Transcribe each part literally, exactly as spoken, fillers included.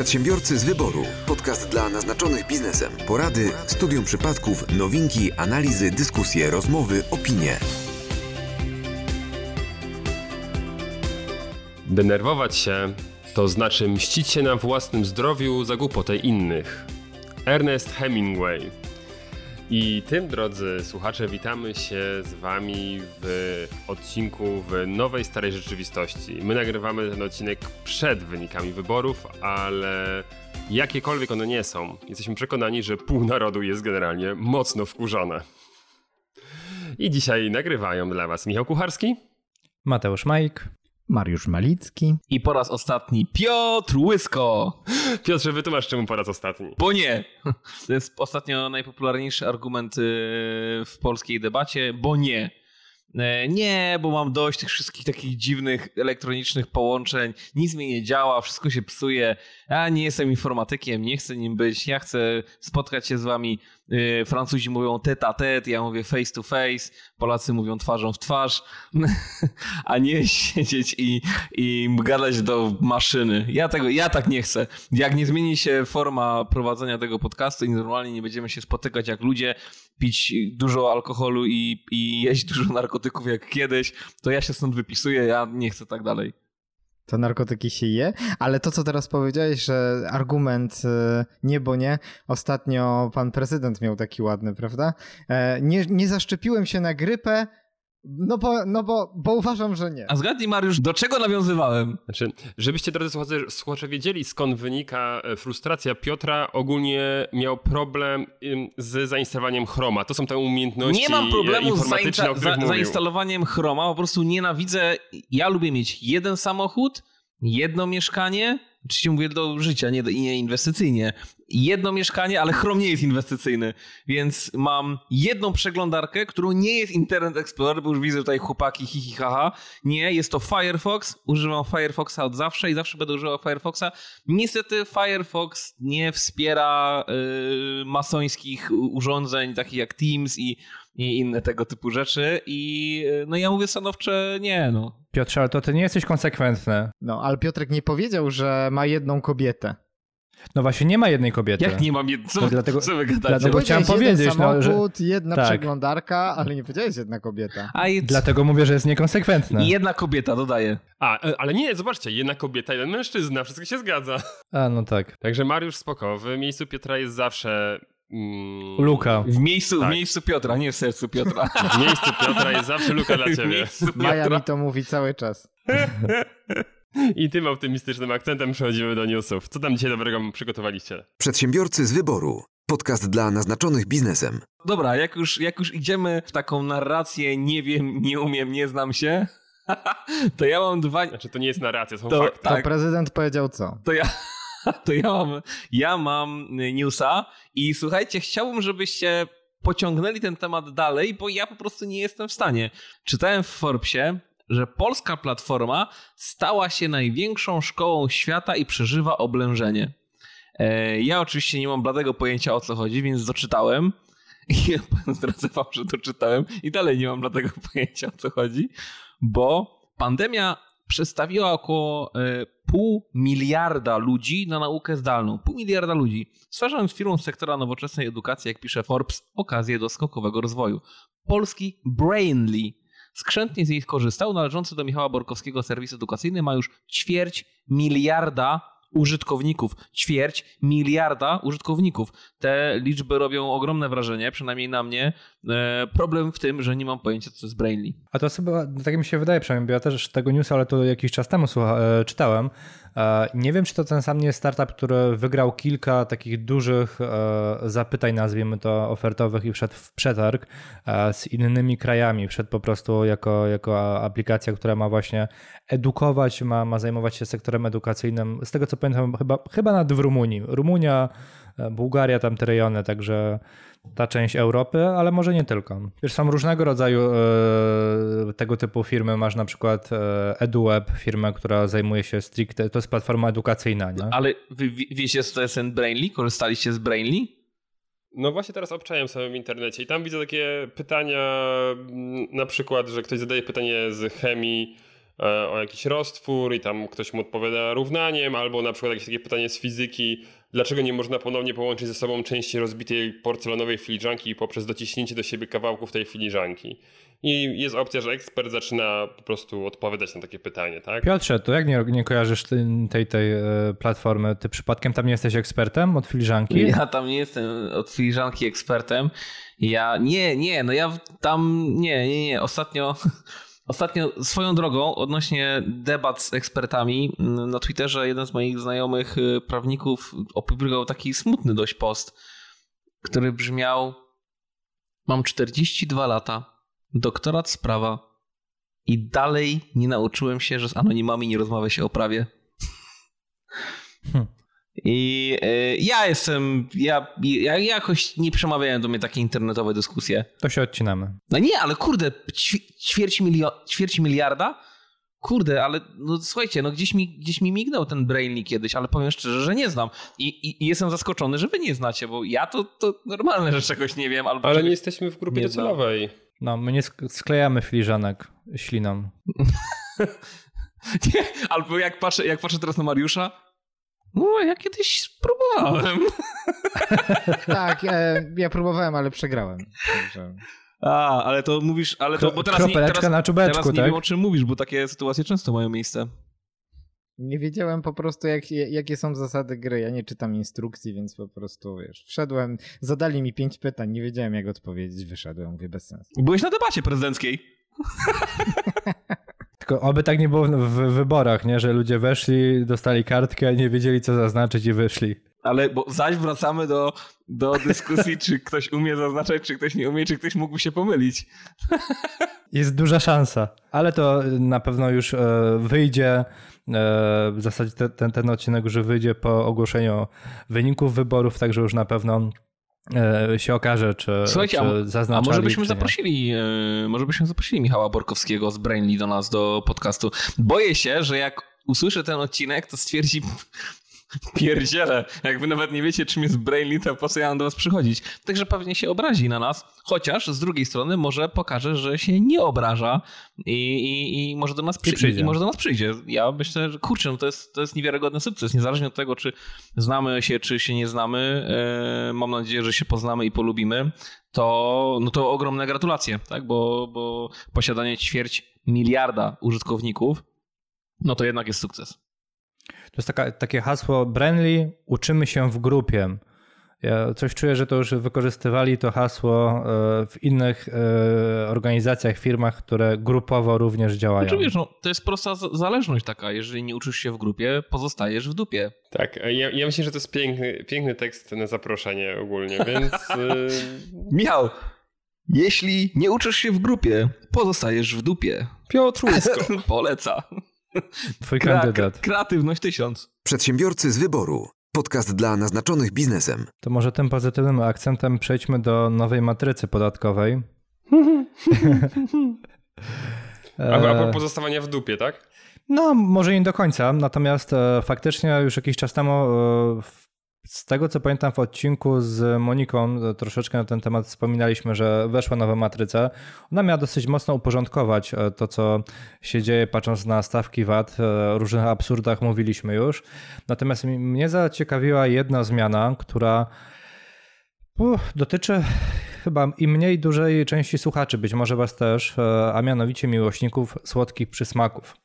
Przedsiębiorcy z wyboru. Podcast dla naznaczonych biznesem. Porady, studium przypadków, nowinki, analizy, dyskusje, rozmowy, opinie. Denerwować się to znaczy mścić się na własnym zdrowiu za głupotę innych. Ernest Hemingway. I tym, drodzy słuchacze, witamy się z wami w odcinku w nowej, starej rzeczywistości. My nagrywamy ten odcinek przed wynikami wyborów, ale jakiekolwiek one nie są, jesteśmy przekonani, że pół narodu jest generalnie mocno wkurzone. I dzisiaj nagrywają dla was Michał Kucharski, Mateusz Majik, Mariusz Malicki i po raz ostatni Piotr Łysko. Piotrze, wytłumacz, czemu po raz ostatni? Bo nie! To jest ostatnio najpopularniejszy argument w polskiej debacie, bo nie. Nie, bo mam dość tych wszystkich takich dziwnych elektronicznych połączeń, nic mi nie działa, wszystko się psuje, ja nie jestem informatykiem, nie chcę nim być, ja chcę spotkać się z wami. Francuzi mówią tête à tête, ja mówię face to face, Polacy mówią twarzą w twarz, a nie siedzieć i, i gadać do maszyny. Ja tego, ja tak nie chcę. Jak nie zmieni się forma prowadzenia tego podcastu i normalnie nie będziemy się spotykać jak ludzie, pić dużo alkoholu i, i jeść dużo narkotyków jak kiedyś, to ja się stąd wypisuję, ja nie chcę tak dalej. To narkotyki się je, ale to, co teraz powiedziałeś, że argument nie, bo nie, ostatnio pan prezydent miał taki ładny, prawda? Nie, nie zaszczepiłem się na grypę, no bo, no bo, bo uważam, że nie. A zgadnij, Mariusz, do czego nawiązywałem? Znaczy, żebyście, drodzy słuchacze, słuchacze wiedzieli, skąd wynika frustracja Piotra, ogólnie miał problem z zainstalowaniem Chroma. To są te umiejętności informatyczne, o których mówił. Nie mam problemu z zainsta- za- zainstalowaniem Chroma, po prostu nienawidzę. Ja lubię mieć jeden samochód, jedno mieszkanie, oczywiście mówię do życia, nie, nie inwestycyjnie, jedno mieszkanie, ale Chrome nie jest inwestycyjny, więc mam jedną przeglądarkę, którą nie jest Internet Explorer, bo już widzę tutaj chłopaki hi, hi ha, ha. Nie, jest to Firefox, używam Firefoxa od zawsze i zawsze będę używał Firefoxa. Niestety Firefox nie wspiera yy, masońskich urządzeń takich jak Teams i, i inne tego typu rzeczy i no ja mówię stanowczo nie, no. Piotrze, ale to ty nie jesteś konsekwentny. No, ale Piotrek nie powiedział, że ma jedną kobietę. No właśnie, nie ma jednej kobiety. Jak nie mam jednej? Co, no dlatego, co wy gadacie? Dlatego chciałem powiedzieć. Jeden samochód, no, że... jedna tak. przeglądarka, ale nie powiedziałeś jedna kobieta. A i... Dlatego mówię, że jest niekonsekwentne. Jedna kobieta, dodaję. A, ale nie, zobaczcie, jedna kobieta, jeden mężczyzna, wszystko się zgadza. A, no tak. Także Mariusz, spoko, w miejscu Piotra jest zawsze... Mm, luka. W miejscu, tak. w miejscu Piotra, nie w sercu Piotra. W miejscu Piotra jest zawsze luka dla ciebie. Maja mi to mówi cały czas. I tym optymistycznym akcentem przechodzimy do newsów. Co tam dzisiaj dobrego przygotowaliście? Przedsiębiorcy z wyboru. Podcast dla naznaczonych biznesem. Dobra, jak już, jak już idziemy w taką narrację nie wiem, nie umiem, nie znam się, to ja mam dwa... Znaczy to nie jest narracja, są to, fakty. Tak. To prezydent powiedział co? To ja... To ja mam, ja mam newsa i słuchajcie, chciałbym, żebyście pociągnęli ten temat dalej, bo ja po prostu nie jestem w stanie. Czytałem w Forbesie, że polska platforma stała się największą szkołą świata i przeżywa oblężenie. Ja oczywiście nie mam bladego pojęcia, o co chodzi, więc doczytałem. I zdradzę wam, że doczytałem i dalej nie mam bladego pojęcia, o co chodzi, bo pandemia... przestawiła około y, pół miliarda ludzi na naukę zdalną. Pół miliarda ludzi. Stwarzając firmą z sektora nowoczesnej edukacji, jak pisze Forbes, okazję do skokowego rozwoju. Polski Brainly skrzętnie z niej korzystał. Należący do Michała Borkowskiego serwis edukacyjny ma już ćwierć miliarda użytkowników. Ćwierć miliarda użytkowników. Te liczby robią ogromne wrażenie, przynajmniej na mnie. E, problem w tym, że nie mam pojęcia, co to jest Brainly. A to chyba, tak mi się wydaje przynajmniej, bo ja też tego newsa, ale to jakiś czas temu słucha, e, czytałem. E, nie wiem, czy to ten sam nie jest startup, który wygrał kilka takich dużych e, zapytań, nazwijmy to, ofertowych i wszedł w przetarg e, z innymi krajami. Wszedł po prostu jako, jako aplikacja, która ma właśnie edukować, ma, ma zajmować się sektorem edukacyjnym. Z tego, co pamiętam, chyba, chyba nawet w Rumunii. Rumunia, Bułgaria, tam te rejony, także ta część Europy, ale może nie tylko. Wiesz, są różnego rodzaju e, tego typu firmy. Masz na przykład e, EduWeb, firmę, która zajmuje się stricte, to jest platforma edukacyjna, nie? Ale wy wiecie, co to jest ten Brainly? Korzystaliście z Brainly? No właśnie teraz obczajam sobie w internecie i tam widzę takie pytania, na przykład, że ktoś zadaje pytanie z chemii, o jakiś roztwór i tam ktoś mu odpowiada równaniem, albo na przykład jakieś takie pytanie z fizyki, dlaczego nie można ponownie połączyć ze sobą części rozbitej porcelanowej filiżanki poprzez dociśnięcie do siebie kawałków tej filiżanki. I jest opcja, że ekspert zaczyna po prostu odpowiadać na takie pytanie, tak? Piotrze, to jak nie, nie kojarzysz tej, tej platformy? Ty przypadkiem tam nie jesteś ekspertem od filiżanki? Ja tam nie jestem od filiżanki ekspertem. Ja nie, nie, no ja tam nie, nie, nie. Ostatnio... Ostatnio swoją drogą odnośnie debat z ekspertami na Twitterze jeden z moich znajomych prawników opublikował taki smutny dość post, który brzmiał: mam czterdzieści dwa lata, doktorat z prawa i dalej nie nauczyłem się, że z anonimami nie rozmawia się o prawie. Hmm. I y, ja jestem, ja, ja jakoś nie przemawiają do mnie takie internetowe dyskusje. To się odcinamy. No nie, ale kurde, ćwierć, milio, ćwierć miliarda? Kurde, ale no słuchajcie, no gdzieś mi, gdzieś mi mignął ten Brainly kiedyś, ale powiem szczerze, że nie znam. I, i, i jestem zaskoczony, że wy nie znacie, bo ja to, to normalne, że czegoś nie wiem. Albo ale nie jesteśmy w grupie docelowej. Znam. No, my nie sklejamy filiżanek śliną. Nie, albo jak patrzę, jak patrzę teraz na Mariusza, no, ja kiedyś spróbowałem. Tak, ja, ja próbowałem, ale przegrałem. Także... A, ale to mówisz, ale to, bo teraz nie, teraz, na czubeczku, teraz nie tak? Wiem, o czym mówisz, bo takie sytuacje często mają miejsce. Nie wiedziałem po prostu, jak, jakie są zasady gry. Ja nie czytam instrukcji, więc po prostu, wiesz, wszedłem, zadali mi pięć pytań, nie wiedziałem, jak odpowiedzieć, wyszedłem, mówię, bez sensu. Byłeś na debacie prezydenckiej. Tylko oby tak nie było w, w wyborach, nie? Że ludzie weszli, dostali kartkę, nie wiedzieli co zaznaczyć i wyszli. Ale bo zaś wracamy do, do dyskusji, czy ktoś umie zaznaczać, czy ktoś nie umie, czy ktoś mógł się pomylić. Jest duża szansa, ale to na pewno już wyjdzie, w zasadzie ten, ten odcinek już wyjdzie po ogłoszeniu wyników wyborów, także już na pewno się okaże, czy, czy zaznaczali. A może byśmy zaprosili, może byśmy zaprosili Michała Borkowskiego z Brainly do nas, do podcastu. Boję się, że jak usłyszę ten odcinek, to stwierdzi pierdziele. Jak wy nawet nie wiecie, czym jest Brainly, to po co ja mam do was przychodzić. Także pewnie się obrazi na nas, chociaż z drugiej strony może pokaże, że się nie obraża i, i, i, może, do nas przy... I, przyjdzie. I może do nas przyjdzie. Ja myślę, że kurczę, no to, jest, to jest niewiarygodny sukces, niezależnie od tego, czy znamy się, czy się nie znamy. Yy, mam nadzieję, że się poznamy i polubimy. To, no to ogromne gratulacje, tak? Bo, bo posiadanie ćwierć miliarda użytkowników, no to jednak jest sukces. To jest taka, takie hasło Brainly, uczymy się w grupie. Ja coś czuję, że to już wykorzystywali to hasło w innych organizacjach, firmach, które grupowo również działają. Znaczy, wiesz, no, to jest prosta zależność taka, jeżeli nie uczysz się w grupie, pozostajesz w dupie. Tak, ja, ja myślę, że to jest piękny, piękny tekst na zaproszenie ogólnie, więc... Michał, jeśli nie uczysz się w grupie, pozostajesz w dupie. Piotr Łysko poleca. Twój Kra- kandydat. Kreatywność tysiąc. Przedsiębiorcy z wyboru. Podcast dla naznaczonych biznesem. To może tym pozytywnym akcentem przejdźmy do nowej matrycy podatkowej. A, a propos pozostawania w dupie, tak? No, może nie do końca. Natomiast e, faktycznie już jakiś czas temu, e, z tego co pamiętam w odcinku z Moniką, e, troszeczkę na ten temat wspominaliśmy, że weszła nowa matryca. Ona miała dosyć mocno uporządkować e, to, co się dzieje, patrząc na stawki V A T. E, o różnych absurdach mówiliśmy już. Natomiast mnie zaciekawiła jedna zmiana, która uch, dotyczy... chyba i mniej dużej części słuchaczy, być może was też, a mianowicie miłośników słodkich przysmaków.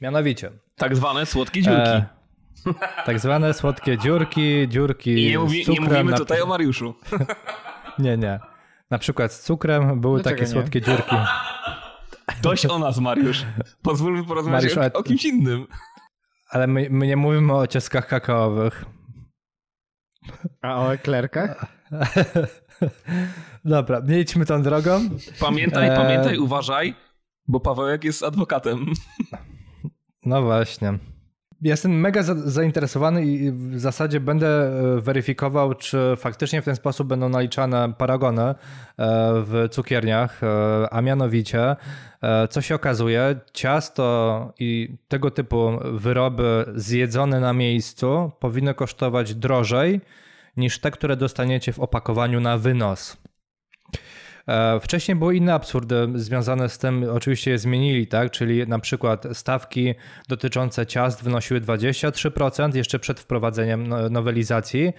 Mianowicie. Tak zwane słodkie dziurki. E, tak zwane słodkie dziurki, dziurki I nie, mówi, z cukrem. Nie mówimy na... tutaj o Mariuszu. Nie, nie. Na przykład z cukrem były Dlaczego takie nie? słodkie dziurki. Dość o nas, Mariusz. Pozwólmy porozmawiać Mariusz, o, o kimś innym. Ale my, my nie mówimy o ciastkach kakaowych. A o eklerkach? Dobra, nie idźmy tą drogą. Pamiętaj, e... pamiętaj, uważaj, bo Pawełek jest adwokatem. No właśnie. Jestem mega zainteresowany i w zasadzie będę weryfikował, czy faktycznie w ten sposób będą naliczane paragony w cukierniach, a mianowicie, co się okazuje, ciasto i tego typu wyroby zjedzone na miejscu powinny kosztować drożej niż te, które dostaniecie w opakowaniu na wynos. Wcześniej były inne absurdy związane z tym, oczywiście je zmienili, tak? Czyli na przykład stawki dotyczące ciast wynosiły dwadzieścia trzy procent jeszcze przed wprowadzeniem nowelizacji.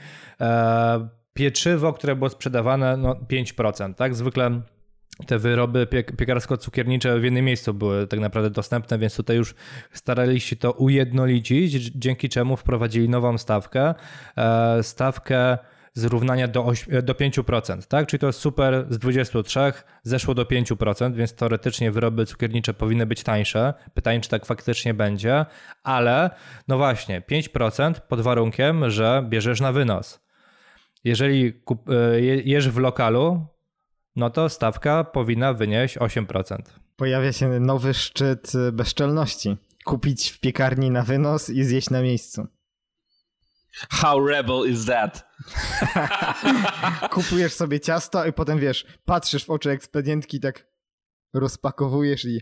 Pieczywo, które było sprzedawane, no pięć procent, tak? Zwykle te wyroby piekarsko-cukiernicze w jednym miejscu były tak naprawdę dostępne, więc tutaj już starali się to ujednolicić, dzięki czemu wprowadzili nową stawkę, stawkę zrównania do, osiem, do pięciu procent, tak? Czyli to jest super, z dwudziestu trzech procent zeszło do pięciu procent, więc teoretycznie wyroby cukiernicze powinny być tańsze. Pytanie, czy tak faktycznie będzie, ale no właśnie, pięć procent pod warunkiem, że bierzesz na wynos. Jeżeli kup, jesz w lokalu, no to stawka powinna wynieść osiem procent. Pojawia się nowy szczyt bezczelności. Kupić w piekarni na wynos i zjeść na miejscu. How rebel is that? Kupujesz sobie ciasto i potem wiesz, patrzysz w oczy ekspedientki, tak rozpakowujesz i...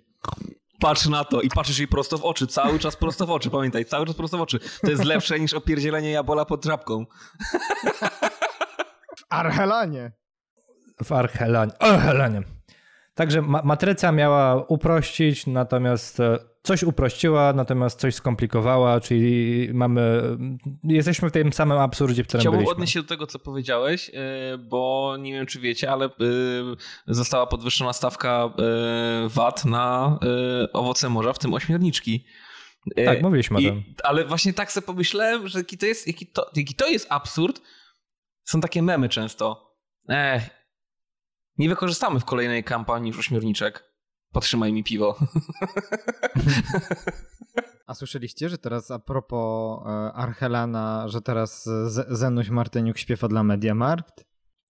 Patrz na to i patrzysz jej prosto w oczy, cały czas prosto w oczy, pamiętaj, cały czas prosto w oczy. To jest lepsze niż opierdzielenie jabola pod drapką. W Arhelanie. W Arhelanie. Arhelanie. Także ma- matryca miała uprościć, natomiast coś uprościła, natomiast coś skomplikowała, czyli mamy, jesteśmy w tym samym absurdzie, w którym Chciałbym byliśmy. Chciałbym odnieść się do tego, co powiedziałeś, bo nie wiem, czy wiecie, ale została podwyższona stawka V A T na owoce morza, w tym ośmiorniczki. Tak, mówiliśmy I, o tym. Ale właśnie tak sobie pomyślałem, że jaki to jest, jaki to, jaki to jest absurd. Są takie memy często. Ech, nie wykorzystamy w kolejnej kampanii już ośmiorniczek. Potrzymaj mi piwo. A słyszeliście, że teraz a propos Arhelana, że teraz Zenuś Martyniuk śpiewa dla Media Markt?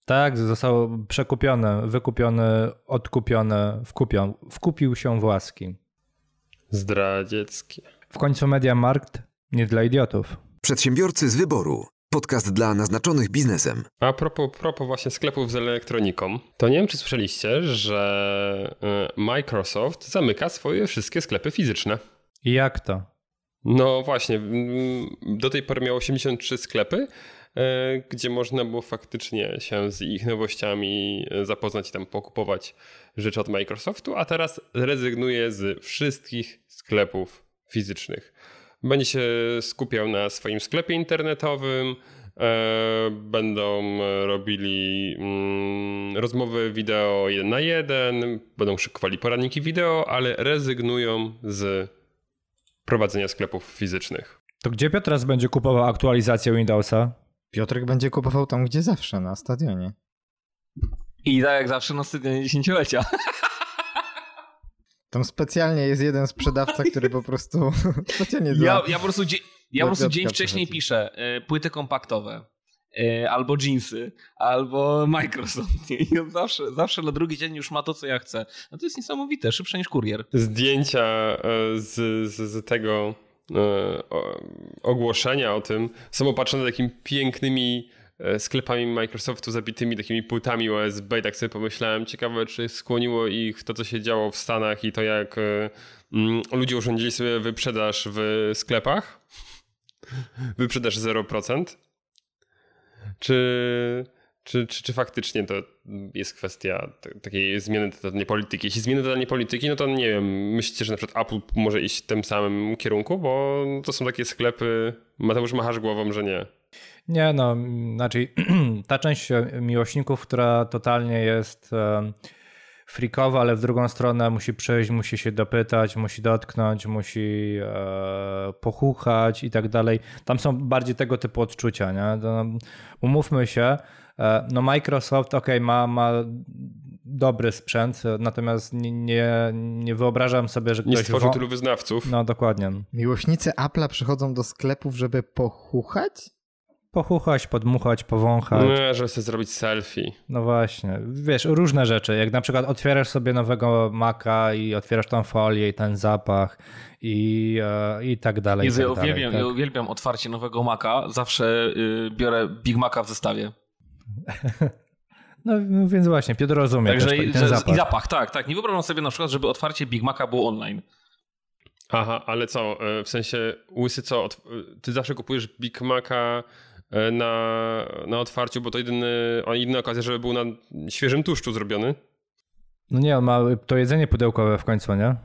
Tak, został przekupiony, wykupiony, odkupiony, wkupion, wkupił się w łaski. Zdradzieckie. W końcu Media Markt nie dla idiotów. Przedsiębiorcy z wyboru. Podcast dla naznaczonych biznesem. A propos, propos właśnie sklepów z elektroniką, to nie wiem, czy słyszeliście, że Microsoft zamyka swoje wszystkie sklepy fizyczne. Jak to? No właśnie, do tej pory miało osiemdziesiąt trzy sklepy, gdzie można było faktycznie się z ich nowościami zapoznać i tam pokupować rzeczy od Microsoftu, a teraz rezygnuje z wszystkich sklepów fizycznych. Będzie się skupiał na swoim sklepie internetowym, e, będą robili mm, rozmowy wideo jeden na jeden, będą szykowali poradniki wideo, ale rezygnują z prowadzenia sklepów fizycznych. To gdzie Piotr będzie kupował aktualizację Windowsa? Piotrek będzie kupował tam, gdzie zawsze, na stadionie. I tak jak zawsze na stadionie dziesięciolecia. Tam specjalnie jest jeden sprzedawca, który po prostu... specjalnie dla, ja, ja po prostu, dzie- ja po prostu dzień wcześniej piszę y, płyty kompaktowe, y, albo jeansy, albo Microsoft. I zawsze, zawsze na drugi dzień już ma to, co ja chcę. No to jest niesamowite, szybsze niż kurier. Zdjęcia z, z, z tego y, o, ogłoszenia o tym są opatrzone takimi pięknymi sklepami Microsoftu zabitymi takimi płytami U S B, tak sobie pomyślałem, ciekawe, czy skłoniło ich to, co się działo w Stanach i to, jak mm, ludzie urządzili sobie wyprzedaż w sklepach, wyprzedaż zero procent, czy, czy, czy, czy faktycznie to jest kwestia t- takiej zmiany totalnej polityki. Jeśli zmiany totalnej polityki, no to nie wiem, myślicie, że na przykład Apple może iść w tym samym kierunku, bo to są takie sklepy, Mateusz machasz głową, że nie. Nie no, znaczy ta część miłośników, która totalnie jest freakowa, ale w drugą stronę musi przyjść, musi się dopytać, musi dotknąć, musi pochuchać i tak dalej. Tam są bardziej tego typu odczucia, nie? Umówmy się, no Microsoft okej, ma, ma dobry sprzęt, natomiast nie, nie, nie wyobrażam sobie, że ktoś... Nie stworzył wo- tylu wyznawców. No dokładnie. Miłośnicy Apple'a przychodzą do sklepów, żeby pochuchać? Pochuchać, podmuchać, powąchać. No, żeby sobie zrobić selfie. No właśnie, wiesz, różne rzeczy. Jak na przykład otwierasz sobie nowego Maca i otwierasz tą folię i ten zapach i, i tak dalej. Jezu, i tak ja, dalej, uwielbiam, tak? ja uwielbiam otwarcie nowego Maca. Zawsze y, biorę Big Maca w zestawie. No więc właśnie, Piotr rozumie. Także też, i, ten zapach. I zapach, tak, tak. Nie wyobrażam sobie na przykład, żeby otwarcie Big Maca było online. Aha, ale co? W sensie, łysy co? Ty zawsze kupujesz Big Maca na, na otwarciu, bo to jedyny, jedyna okazja, żeby był na świeżym tłuszczu zrobiony? No nie, on ma to jedzenie pudełkowe w końcu, nie?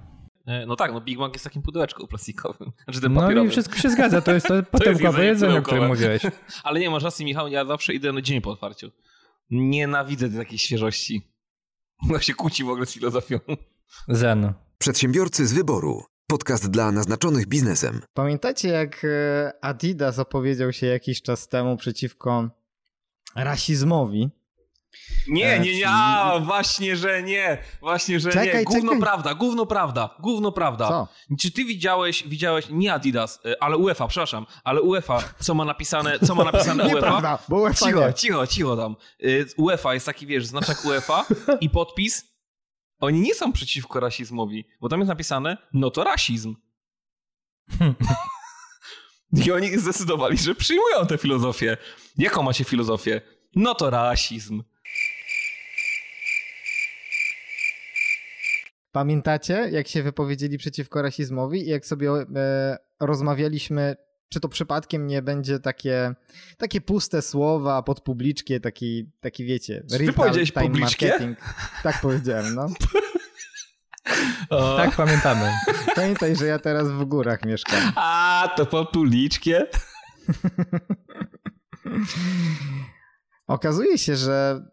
No tak, no Big Mac jest takim pudełeczką plastikowym. Znaczy ten papierowy. No i wszystko się zgadza, to jest to pudełkowe jedzenie, o którym mówiłeś. Ale nie, masz racji, Michał, ja zawsze idę na dzień po otwarciu. Nienawidzę tej takiej świeżości. No się kłóci w ogóle z filozofią. Zen. Przedsiębiorcy z wyboru. Podcast dla naznaczonych biznesem. Pamiętacie, jak Adidas opowiedział się jakiś czas temu przeciwko rasizmowi? Nie, nie, nie, a właśnie, że nie, właśnie, że czekaj, nie, gówno czekaj. prawda, gówno prawda, gówno prawda. Co? Czy ty widziałeś, widziałeś, nie Adidas, ale UEFA, przepraszam, ale UEFA, co ma napisane, co ma napisane UEFA? Prawda, bo UEFA cicho, nie. cicho, cicho tam. UEFA jest taki, wiesz, znaczek UEFA i podpis, oni nie są przeciwko rasizmowi, bo tam jest napisane, no to rasizm. I oni zdecydowali, że przyjmują tę filozofię. Jaką macie filozofię? No to rasizm. Pamiętacie, jak się wypowiedzieli przeciwko rasizmowi i jak sobie e, rozmawialiśmy, czy to przypadkiem nie będzie takie, takie puste słowa pod publiczkę, taki, taki wiecie... Ty powiedziałeś publiczkę? Tak powiedziałem, no. O. Tak pamiętamy. Pamiętaj, że ja teraz w górach mieszkam. A, to pod publiczkę? Okazuje się, że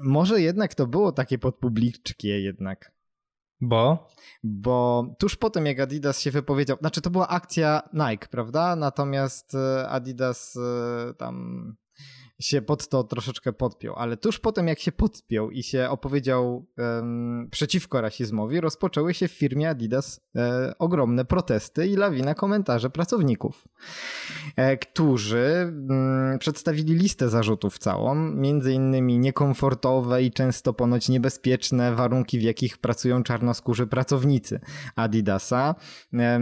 może jednak to było takie pod publiczkę jednak. Bo? Bo tuż po tym, jak Adidas się wypowiedział, znaczy to była akcja Nike, prawda? Natomiast Adidas tam się pod to troszeczkę podpiął, ale tuż po tym, jak się podpiął i się opowiedział um, przeciwko rasizmowi, rozpoczęły się w firmie Adidas e, ogromne protesty i lawina komentarzy pracowników, e, którzy m, przedstawili listę zarzutów całą, między innymi niekomfortowe i często ponoć niebezpieczne warunki, w jakich pracują czarnoskórzy pracownicy Adidasa, e,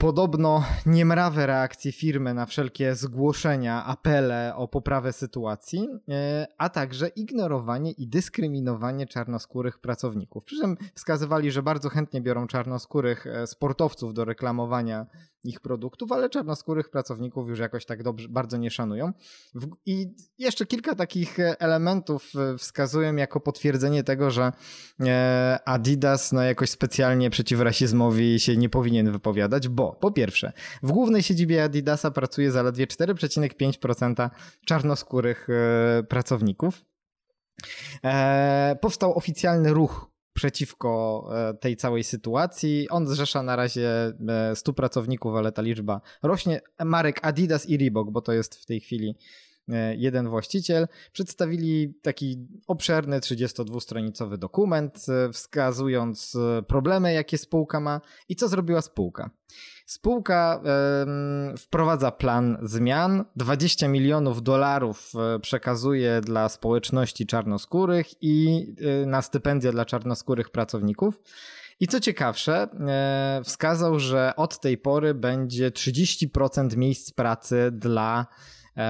podobno niemrawe reakcje firmy na wszelkie zgłoszenia, apele o poprawę sytuacji, a także ignorowanie i dyskryminowanie czarnoskórych pracowników. Przy czym wskazywali, że bardzo chętnie biorą czarnoskórych sportowców do reklamowania ich produktów, ale czarnoskórych pracowników już jakoś tak dobrze, bardzo nie szanują. I jeszcze kilka takich elementów wskazują jako potwierdzenie tego, że Adidas no jakoś specjalnie przeciw rasizmowi się nie powinien wypowiadać, bo po pierwsze, w głównej siedzibie Adidasa pracuje zaledwie cztery przecinek pięć procent czarnoskórych pracowników. E, powstał oficjalny ruch przeciwko tej całej sytuacji. On zrzesza na razie stu pracowników, ale ta liczba rośnie. Marek Adidas i Reebok, bo to jest w tej chwili jeden właściciel, przedstawili taki obszerny trzydziestodwustronicowy dokument, wskazując problemy, jakie spółka ma i co zrobiła spółka. Spółka y, wprowadza plan zmian, dwadzieścia milionów dolarów przekazuje dla społeczności czarnoskórych i y, na stypendia dla czarnoskórych pracowników. I co ciekawsze, y, wskazał, że od tej pory będzie trzydzieści procent miejsc pracy dla y,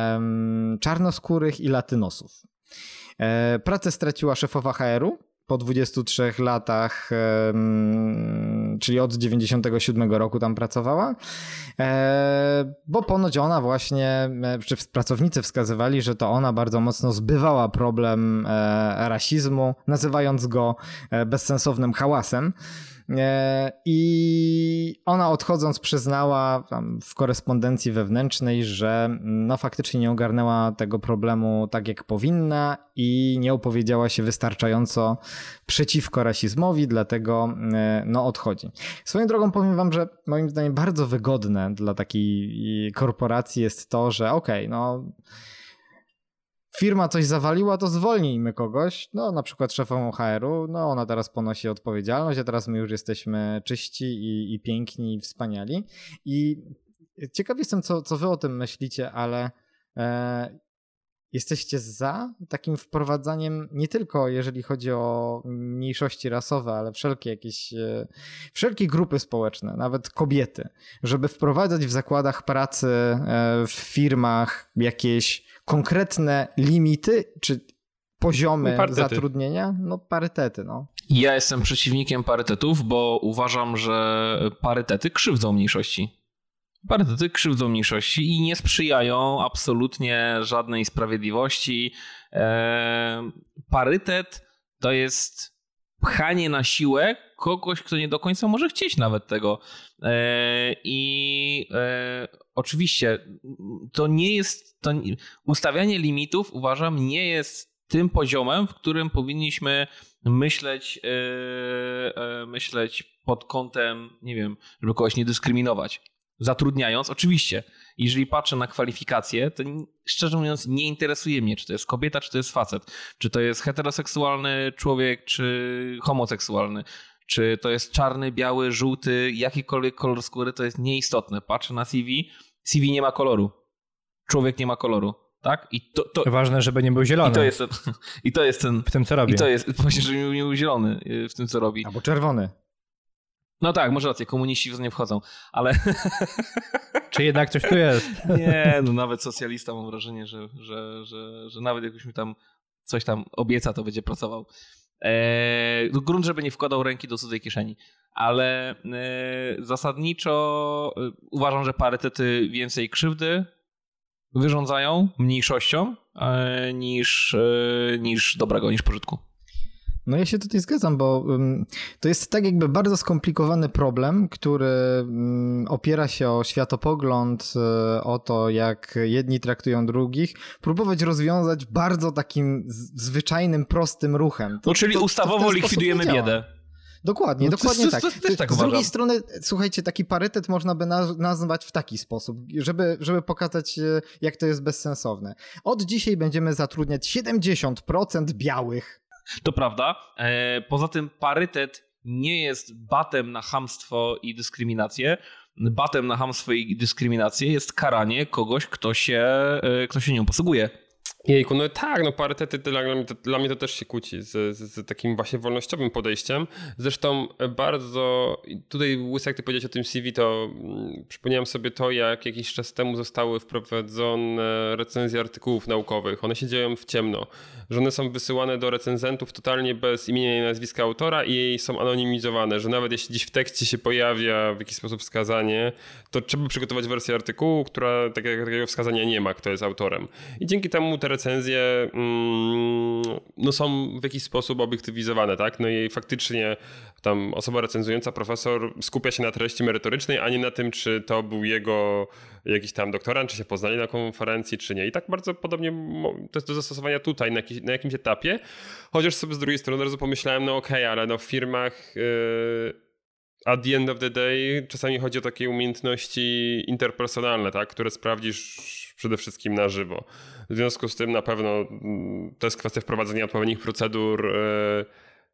czarnoskórych i latynosów. Y, pracę straciła szefowa H R u. Po dwudziestu trzech latach, czyli od dziewięćdziesiątego siódmego roku tam pracowała, bo ponoć ona właśnie, czy pracownicy wskazywali, że to ona bardzo mocno zbywała problem rasizmu, nazywając go bezsensownym hałasem. I ona odchodząc przyznała w korespondencji wewnętrznej, że no faktycznie nie ogarnęła tego problemu tak jak powinna i nie opowiedziała się wystarczająco przeciwko rasizmowi, dlatego no odchodzi. Swoją drogą powiem wam, że moim zdaniem bardzo wygodne dla takiej korporacji jest to, że okej, okay, no... firma coś zawaliła, to zwolnijmy kogoś, no na przykład szefową H R u, no ona teraz ponosi odpowiedzialność, a teraz my już jesteśmy czyści i, i piękni i wspaniali. I ciekaw jestem, co, co wy o tym myślicie, ale e, jesteście za takim wprowadzaniem, nie tylko jeżeli chodzi o mniejszości rasowe, ale wszelkie jakieś, e, wszelkie grupy społeczne, nawet kobiety, żeby wprowadzać w zakładach pracy, e, w firmach jakieś konkretne limity czy poziomy parytety. Zatrudnienia? No parytety, no. Ja jestem przeciwnikiem parytetów, bo uważam, że parytety krzywdzą mniejszości. Parytety krzywdzą mniejszości i nie sprzyjają absolutnie żadnej sprawiedliwości. Parytet to jest pchanie na siłę kogoś, kto nie do końca może chcieć nawet tego. I oczywiście to nie jest, to ustawianie limitów, uważam, nie jest tym poziomem, w którym powinniśmy myśleć, myśleć pod kątem, nie wiem, żeby kogoś nie dyskryminować. Zatrudniając, oczywiście, jeżeli patrzę na kwalifikacje, to szczerze mówiąc nie interesuje mnie, czy to jest kobieta, czy to jest facet, czy to jest heteroseksualny człowiek, czy homoseksualny, czy to jest czarny, biały, żółty, jakikolwiek kolor skóry, to jest nieistotne. Patrzę na C V, C V nie ma koloru, człowiek nie ma koloru. Tak? I to, to... Ważne, żeby nie był zielony. I to jest ten... I to jest ten... W tym, co robi. I to jest, właśnie, żeby nie był zielony w tym, co robi. Albo czerwony. No tak, może rację, komuniści w nie wchodzą, ale... Czy jednak coś tu jest? Nie, no nawet socjalista mam wrażenie, że, że, że, że nawet jakoś mi tam coś tam obieca, to będzie pracował. Eee, grunt, żeby nie wkładał ręki do cudzej kieszeni, ale eee, zasadniczo uważam, że parytety więcej krzywdy wyrządzają mniejszością eee, niż, eee, niż dobrego, niż pożytku. No ja się tutaj zgadzam, bo to jest tak jakby bardzo skomplikowany problem, który opiera się o światopogląd, o to, jak jedni traktują drugich, próbować rozwiązać bardzo takim zwyczajnym, prostym ruchem. To, no czyli to, ustawowo to likwidujemy biedę. Dokładnie, no, dokładnie to, to, to, to, to tak. tak. Z drugiej strony, słuchajcie, taki parytet można by nazwać w taki sposób, żeby, żeby pokazać, jak to jest bezsensowne. Od dzisiaj będziemy zatrudniać siedemdziesiąt procent białych. To prawda. Poza tym parytet nie jest batem na chamstwo i dyskryminację. Batem na chamstwo i dyskryminację jest karanie kogoś, kto się, kto się nią posługuje. Jejku, no tak, no parytety dla mnie, to, dla mnie to też się kłóci z, z, z takim właśnie wolnościowym podejściem. Zresztą bardzo, tutaj Łysek, jak ty powiedziałeś o tym C V, to mm, przypomniałem sobie to, jak jakiś czas temu zostały wprowadzone recenzje artykułów naukowych. One się dzieją w ciemno, że one są wysyłane do recenzentów totalnie bez imienia i nazwiska autora i są anonimizowane, że nawet jeśli dziś w tekście się pojawia w jakiś sposób wskazanie, to trzeba przygotować wersję artykułu, która takiego wskazania nie ma, kto jest autorem. I dzięki temu te recenzje mm, no są w jakiś sposób obiektywizowane, tak? No i faktycznie tam osoba recenzująca, profesor, skupia się na treści merytorycznej, a nie na tym, czy to był jego jakiś tam doktorant, czy się poznali na konferencji, czy nie. I tak bardzo podobnie to jest do zastosowania tutaj, na, jakiś, na jakimś etapie. Chociaż sobie z drugiej strony od razu pomyślałem, no okej, okay, ale no w firmach yy, at the end of the day czasami chodzi o takie umiejętności interpersonalne, tak? Które sprawdzisz przede wszystkim na żywo. W związku z tym na pewno to jest kwestia wprowadzenia odpowiednich procedur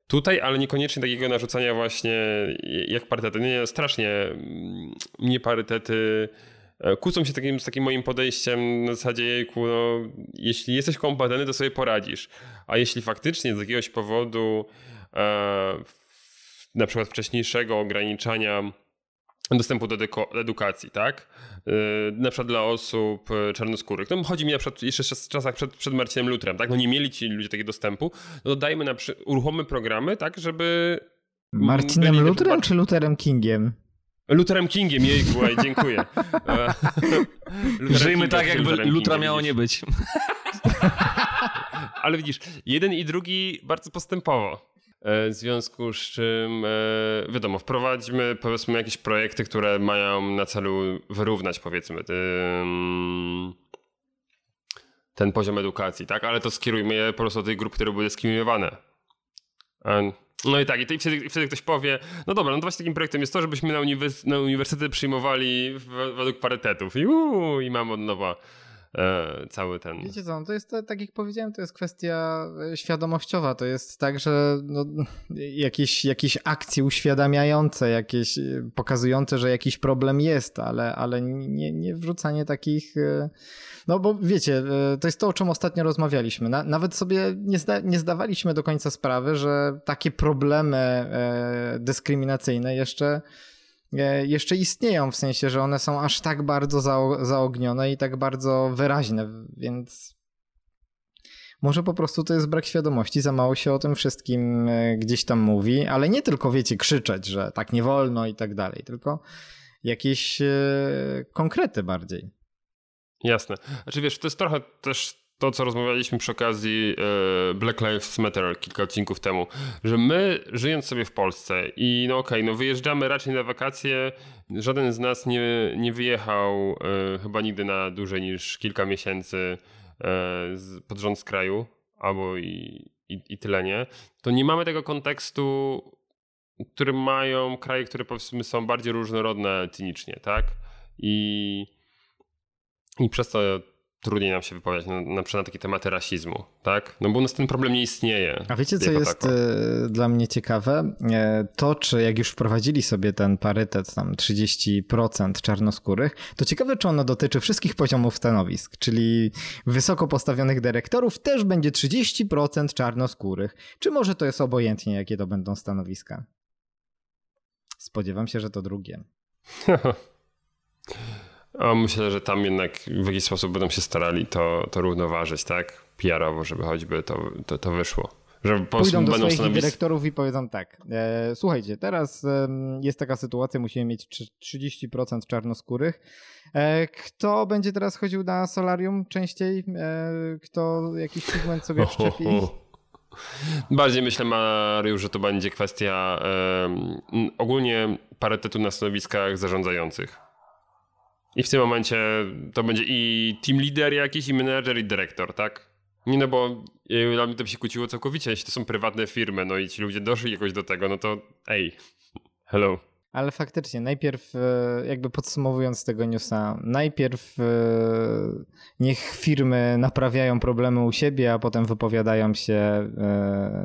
tutaj, ale niekoniecznie takiego narzucania właśnie jak parytety. Nie, strasznie mnie parytety kłócą się takim, z takim moim podejściem na zasadzie, jejku, no, jeśli jesteś kompetentny, to sobie poradzisz. A jeśli faktycznie z jakiegoś powodu na przykład wcześniejszego ograniczania dostępu do deku- edukacji, tak? Yy, na przykład dla osób czarnoskórych. No chodzi mi na przykład jeszcze w czasach przed, przed Marcinem Lutrem, tak? No nie mieli ci ludzie takiego dostępu. No to dajmy na przy- uruchommy programy, tak? Żeby... Marcinem byli, Lutrem czy Lutherem Kingiem? Lutherem Kingiem, jejku, dziękuję. Żyjmy tak, jakby Luthera Kingiem miało nie być. Ale widzisz, jeden i drugi bardzo postępowo. W związku z czym, wiadomo, wprowadźmy, powiedzmy, jakieś projekty, które mają na celu wyrównać, powiedzmy, ten poziom edukacji, tak? Ale to skierujmy je po prostu do tych grup, które były dyskryminowane. No i tak, i wtedy, wtedy ktoś powie, no dobra, no to właśnie takim projektem jest to, żebyśmy na, uniwers- na uniwersytety przyjmowali według parytetów. I, uu, i mam od nowa. Cały ten... Wiecie co, no to jest, tak jak powiedziałem, to jest kwestia świadomościowa, to jest tak, że no, jakieś, jakieś akcje uświadamiające, jakieś pokazujące, że jakiś problem jest, ale, ale nie, nie wrzucanie takich... No bo wiecie, to jest to, o czym ostatnio rozmawialiśmy. Na, nawet sobie nie, zda, nie zdawaliśmy do końca sprawy, że takie problemy e, dyskryminacyjne jeszcze... jeszcze istnieją, w sensie, że one są aż tak bardzo za- zaognione i tak bardzo wyraźne, więc może po prostu to jest brak świadomości, za mało się o tym wszystkim gdzieś tam mówi, ale nie tylko, wiecie, krzyczeć, że tak nie wolno i tak dalej, tylko jakieś konkrety bardziej. Jasne. Znaczy wiesz, to jest trochę też to, co rozmawialiśmy przy okazji Black Lives Matter kilka odcinków temu, że my, żyjąc sobie w Polsce i no okej, okay, no wyjeżdżamy raczej na wakacje, żaden z nas nie, nie wyjechał e, chyba nigdy na dłużej niż kilka miesięcy e, pod rząd z kraju, albo i, i, i tyle nie, to nie mamy tego kontekstu, który mają kraje, które powiedzmy są bardziej różnorodne etnicznie, tak? I, i przez to trudniej nam się wypowiadać na, na przykład na takie tematy rasizmu, tak? No bo u nas ten problem nie istnieje. A wiecie, co jest taką. dla mnie ciekawe? To, czy jak już wprowadzili sobie ten parytet, tam trzydzieści procent czarnoskórych, to ciekawe, czy ono dotyczy wszystkich poziomów stanowisk, czyli wysoko postawionych dyrektorów też będzie trzydzieści procent czarnoskórych. Czy może to jest obojętnie, jakie to będą stanowiska? Spodziewam się, że to drugie. O, myślę, że tam jednak w jakiś sposób będą się starali to, to równoważyć, tak? P R owo, żeby choćby to, to, to wyszło. Że po pójdą do swoich stanowisk... dyrektorów i powiedzą tak, e, słuchajcie, teraz e, jest taka sytuacja, musimy mieć trzydzieści procent czarnoskórych. E, kto będzie teraz chodził na solarium częściej? E, kto jakiś pigment sobie wszczepi? Bardziej myślę, Mariusz, że to będzie kwestia e, ogólnie parytetu na stanowiskach zarządzających. I w tym momencie to będzie i team leader jakiś, i menadżer, i dyrektor, tak? Nie, no bo dla mnie to by się kłóciło całkowicie, jeśli to są prywatne firmy, no i ci ludzie doszli jakoś do tego, no to ej, hello. Ale faktycznie, najpierw jakby podsumowując tego newsa, najpierw niech firmy naprawiają problemy u siebie, a potem wypowiadają się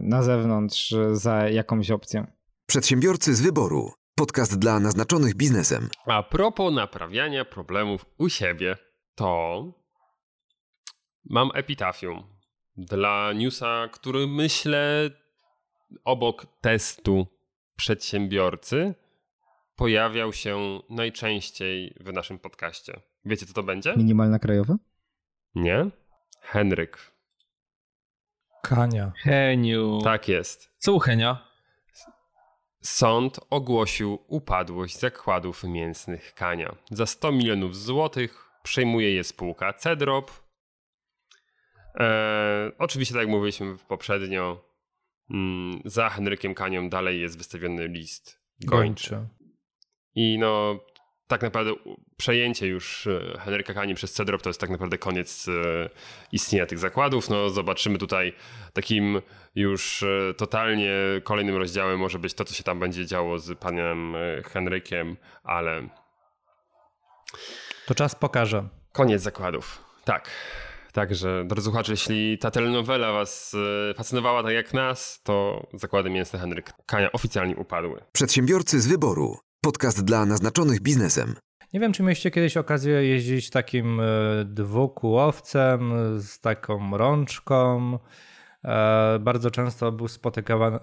na zewnątrz za jakąś opcją. Przedsiębiorcy z wyboru. Podcast dla naznaczonych biznesem. A propos naprawiania problemów u siebie, to mam epitafium dla newsa, który myślę obok testu przedsiębiorcy pojawiał się najczęściej w naszym podcaście. Wiecie, co to będzie? Minimalna krajowa? Nie. Henryk. Kania. Heniu. Tak jest. Co u Henia? Sąd ogłosił upadłość zakładów mięsnych Kania. Za sto milionów złotych przejmuje je spółka Cedrob. Eee, oczywiście, tak jak mówiliśmy poprzednio, mm, za Henrykiem Kanią dalej jest wystawiony list gończy. gończy. I no, tak naprawdę przejęcie już Henryka Kani przez Cedrob to jest tak naprawdę koniec e, istnienia tych zakładów. No, zobaczymy tutaj takim już e, totalnie kolejnym rozdziałem może być to, co się tam będzie działo z panem Henrykiem, ale... To czas pokaże. Koniec zakładów, tak. Także, drodzy słuchacze, jeśli ta telenowela was e, fascynowała tak jak nas, to zakłady mięsne Henryka Kania oficjalnie upadły. Przedsiębiorcy z wyboru. Podcast dla naznaczonych biznesem. Nie wiem, czy mieliście kiedyś okazję jeździć takim dwukółowcem z taką rączką. Bardzo często był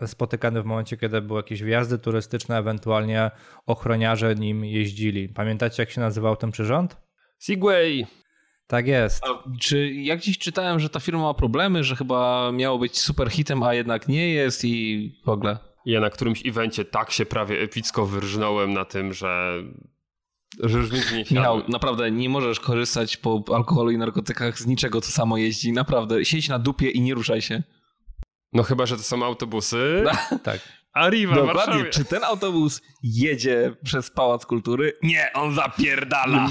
spotykany w momencie, kiedy były jakieś wjazdy turystyczne, ewentualnie ochroniarze nim jeździli. Pamiętacie, jak się nazywał ten przyrząd? Segway. Tak jest. A czy jak dziś czytałem, że ta firma ma problemy, że chyba miało być super hitem, a jednak nie jest i w ogóle... Ja na którymś evencie tak się prawie epicko wyrżnąłem na tym, że, że już nic nie chciałem. Michał, naprawdę nie możesz korzystać po alkoholu i narkotykach z niczego, co samo jeździ. Naprawdę, siedź na dupie i nie ruszaj się. No chyba, że to są autobusy. No, tak. Arriva w Warszawie. Dokładnie. Czy ten autobus jedzie przez Pałac Kultury? Nie, on zapierdala.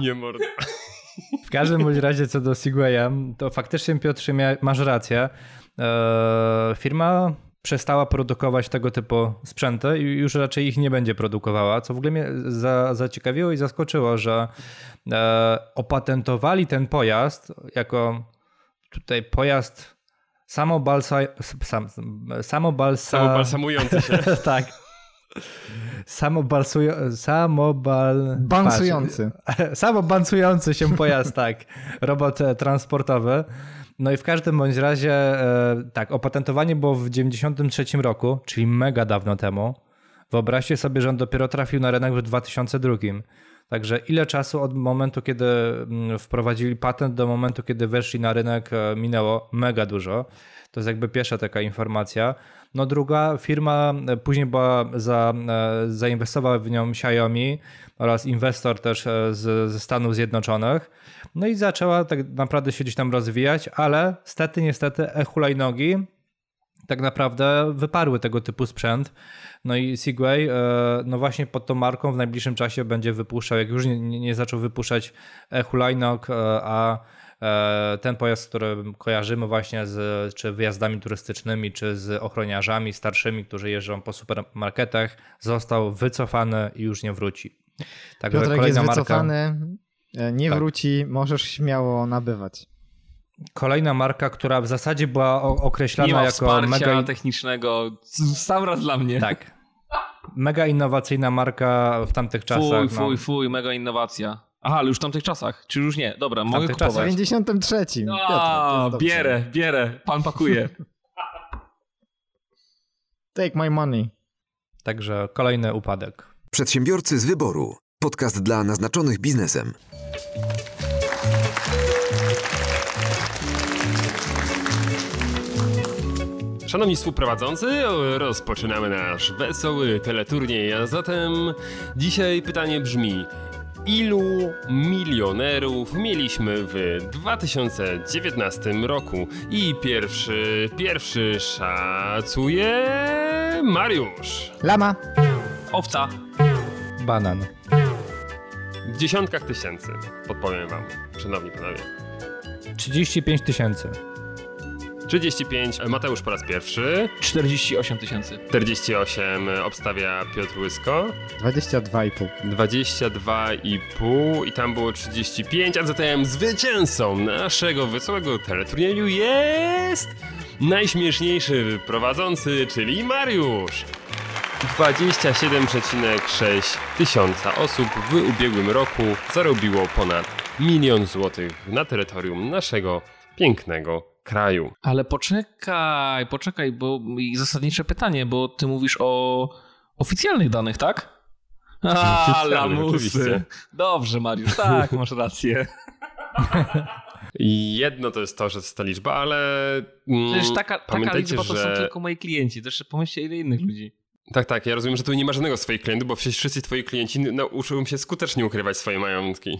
Nie morda. W każdym razie co do Segwaya, to faktycznie, Piotrze, masz rację. Eee, firma... przestała produkować tego typu sprzęty i już raczej ich nie będzie produkowała, co w ogóle mnie za, zaciekawiło i zaskoczyło, że e, opatentowali ten pojazd jako tutaj pojazd samobalsa, sam, samobalsa, samobalsamujący się. Tak. Samobalsujący. Samobal... Bansujący. Samobansujący się pojazd, tak. Robot transportowy. No i w każdym bądź razie, tak, opatentowanie było w dziewięćdziesiątym trzecim roku, czyli mega dawno temu. Wyobraźcie sobie, że on dopiero trafił na rynek w dwa tysiące drugim. Także ile czasu od momentu, kiedy wprowadzili patent do momentu, kiedy weszli na rynek, minęło mega dużo. To jest jakby pierwsza taka informacja. No druga, firma później była za, zainwestowała w nią Xiaomi oraz inwestor też z, ze Stanów Zjednoczonych. No i zaczęła tak naprawdę się gdzieś tam rozwijać, ale stety, niestety e-hulajnogi tak naprawdę wyparły tego typu sprzęt. No i Segway, no właśnie pod tą marką w najbliższym czasie będzie wypuszczał, jak już nie, nie zaczął wypuszczać e-hulajnog, a ten pojazd, który kojarzymy właśnie z czy wyjazdami turystycznymi, czy z ochroniarzami starszymi, którzy jeżdżą po supermarketach, został wycofany i już nie wróci. Także Piotrek kolejna jest wycofany, marka, nie tak. wróci, możesz śmiało nabywać. Kolejna marka, która w zasadzie była określana jako wsparcia mega technicznego, sam raz dla mnie. Tak. Mega innowacyjna marka w tamtych fuj, czasach. Fuj, no. fuj, mega innowacja. Aha, ale już w tamtych czasach, czy już nie? Dobra, mogę kupować. W dziewięćdziesiątym trzecim. A, bierę, bierę, pan pakuje. Take my money. Także kolejny upadek. Przedsiębiorcy z wyboru. Podcast dla naznaczonych biznesem. Szanowni współprowadzący, rozpoczynamy nasz wesoły teleturniej, a zatem dzisiaj pytanie brzmi... Ilu milionerów mieliśmy w dwa tysiące dziewiętnastym roku? I pierwszy, pierwszy szacuje Mariusz. Lama. Owca. Banan. W dziesiątkach tysięcy, podpowiem wam, szanowni panowie. trzydzieści pięć tysięcy. trzydzieści pięć, Mateusz po raz pierwszy. czterdzieści osiem tysięcy. czterdzieści osiem obstawia Piotr Łysko. dwadzieścia dwa i pół. dwadzieścia dwa i pół i tam było trzydzieści pięć, a zatem zwycięzcą naszego wesołego teleturnieju jest najśmieszniejszy prowadzący, czyli Mariusz. dwadzieścia siedem przecinek sześć tysiąca osób w ubiegłym roku zarobiło ponad milion złotych na terytorium naszego pięknego kraju. Ale poczekaj, poczekaj, bo zasadnicze pytanie, bo ty mówisz o oficjalnych danych, tak? A, lamusy. Dobrze, Mariusz, tak, masz rację. Jedno to jest to, że to jest ta liczba, ale... Przecież taka, taka liczba to że... są tylko moi klienci, też pomyślcie ile innych ludzi. Tak, tak, ja rozumiem, że tu nie ma żadnego swoich klientów, bo przecież wszyscy twoi klienci nauczyły się skutecznie ukrywać swoje majątki.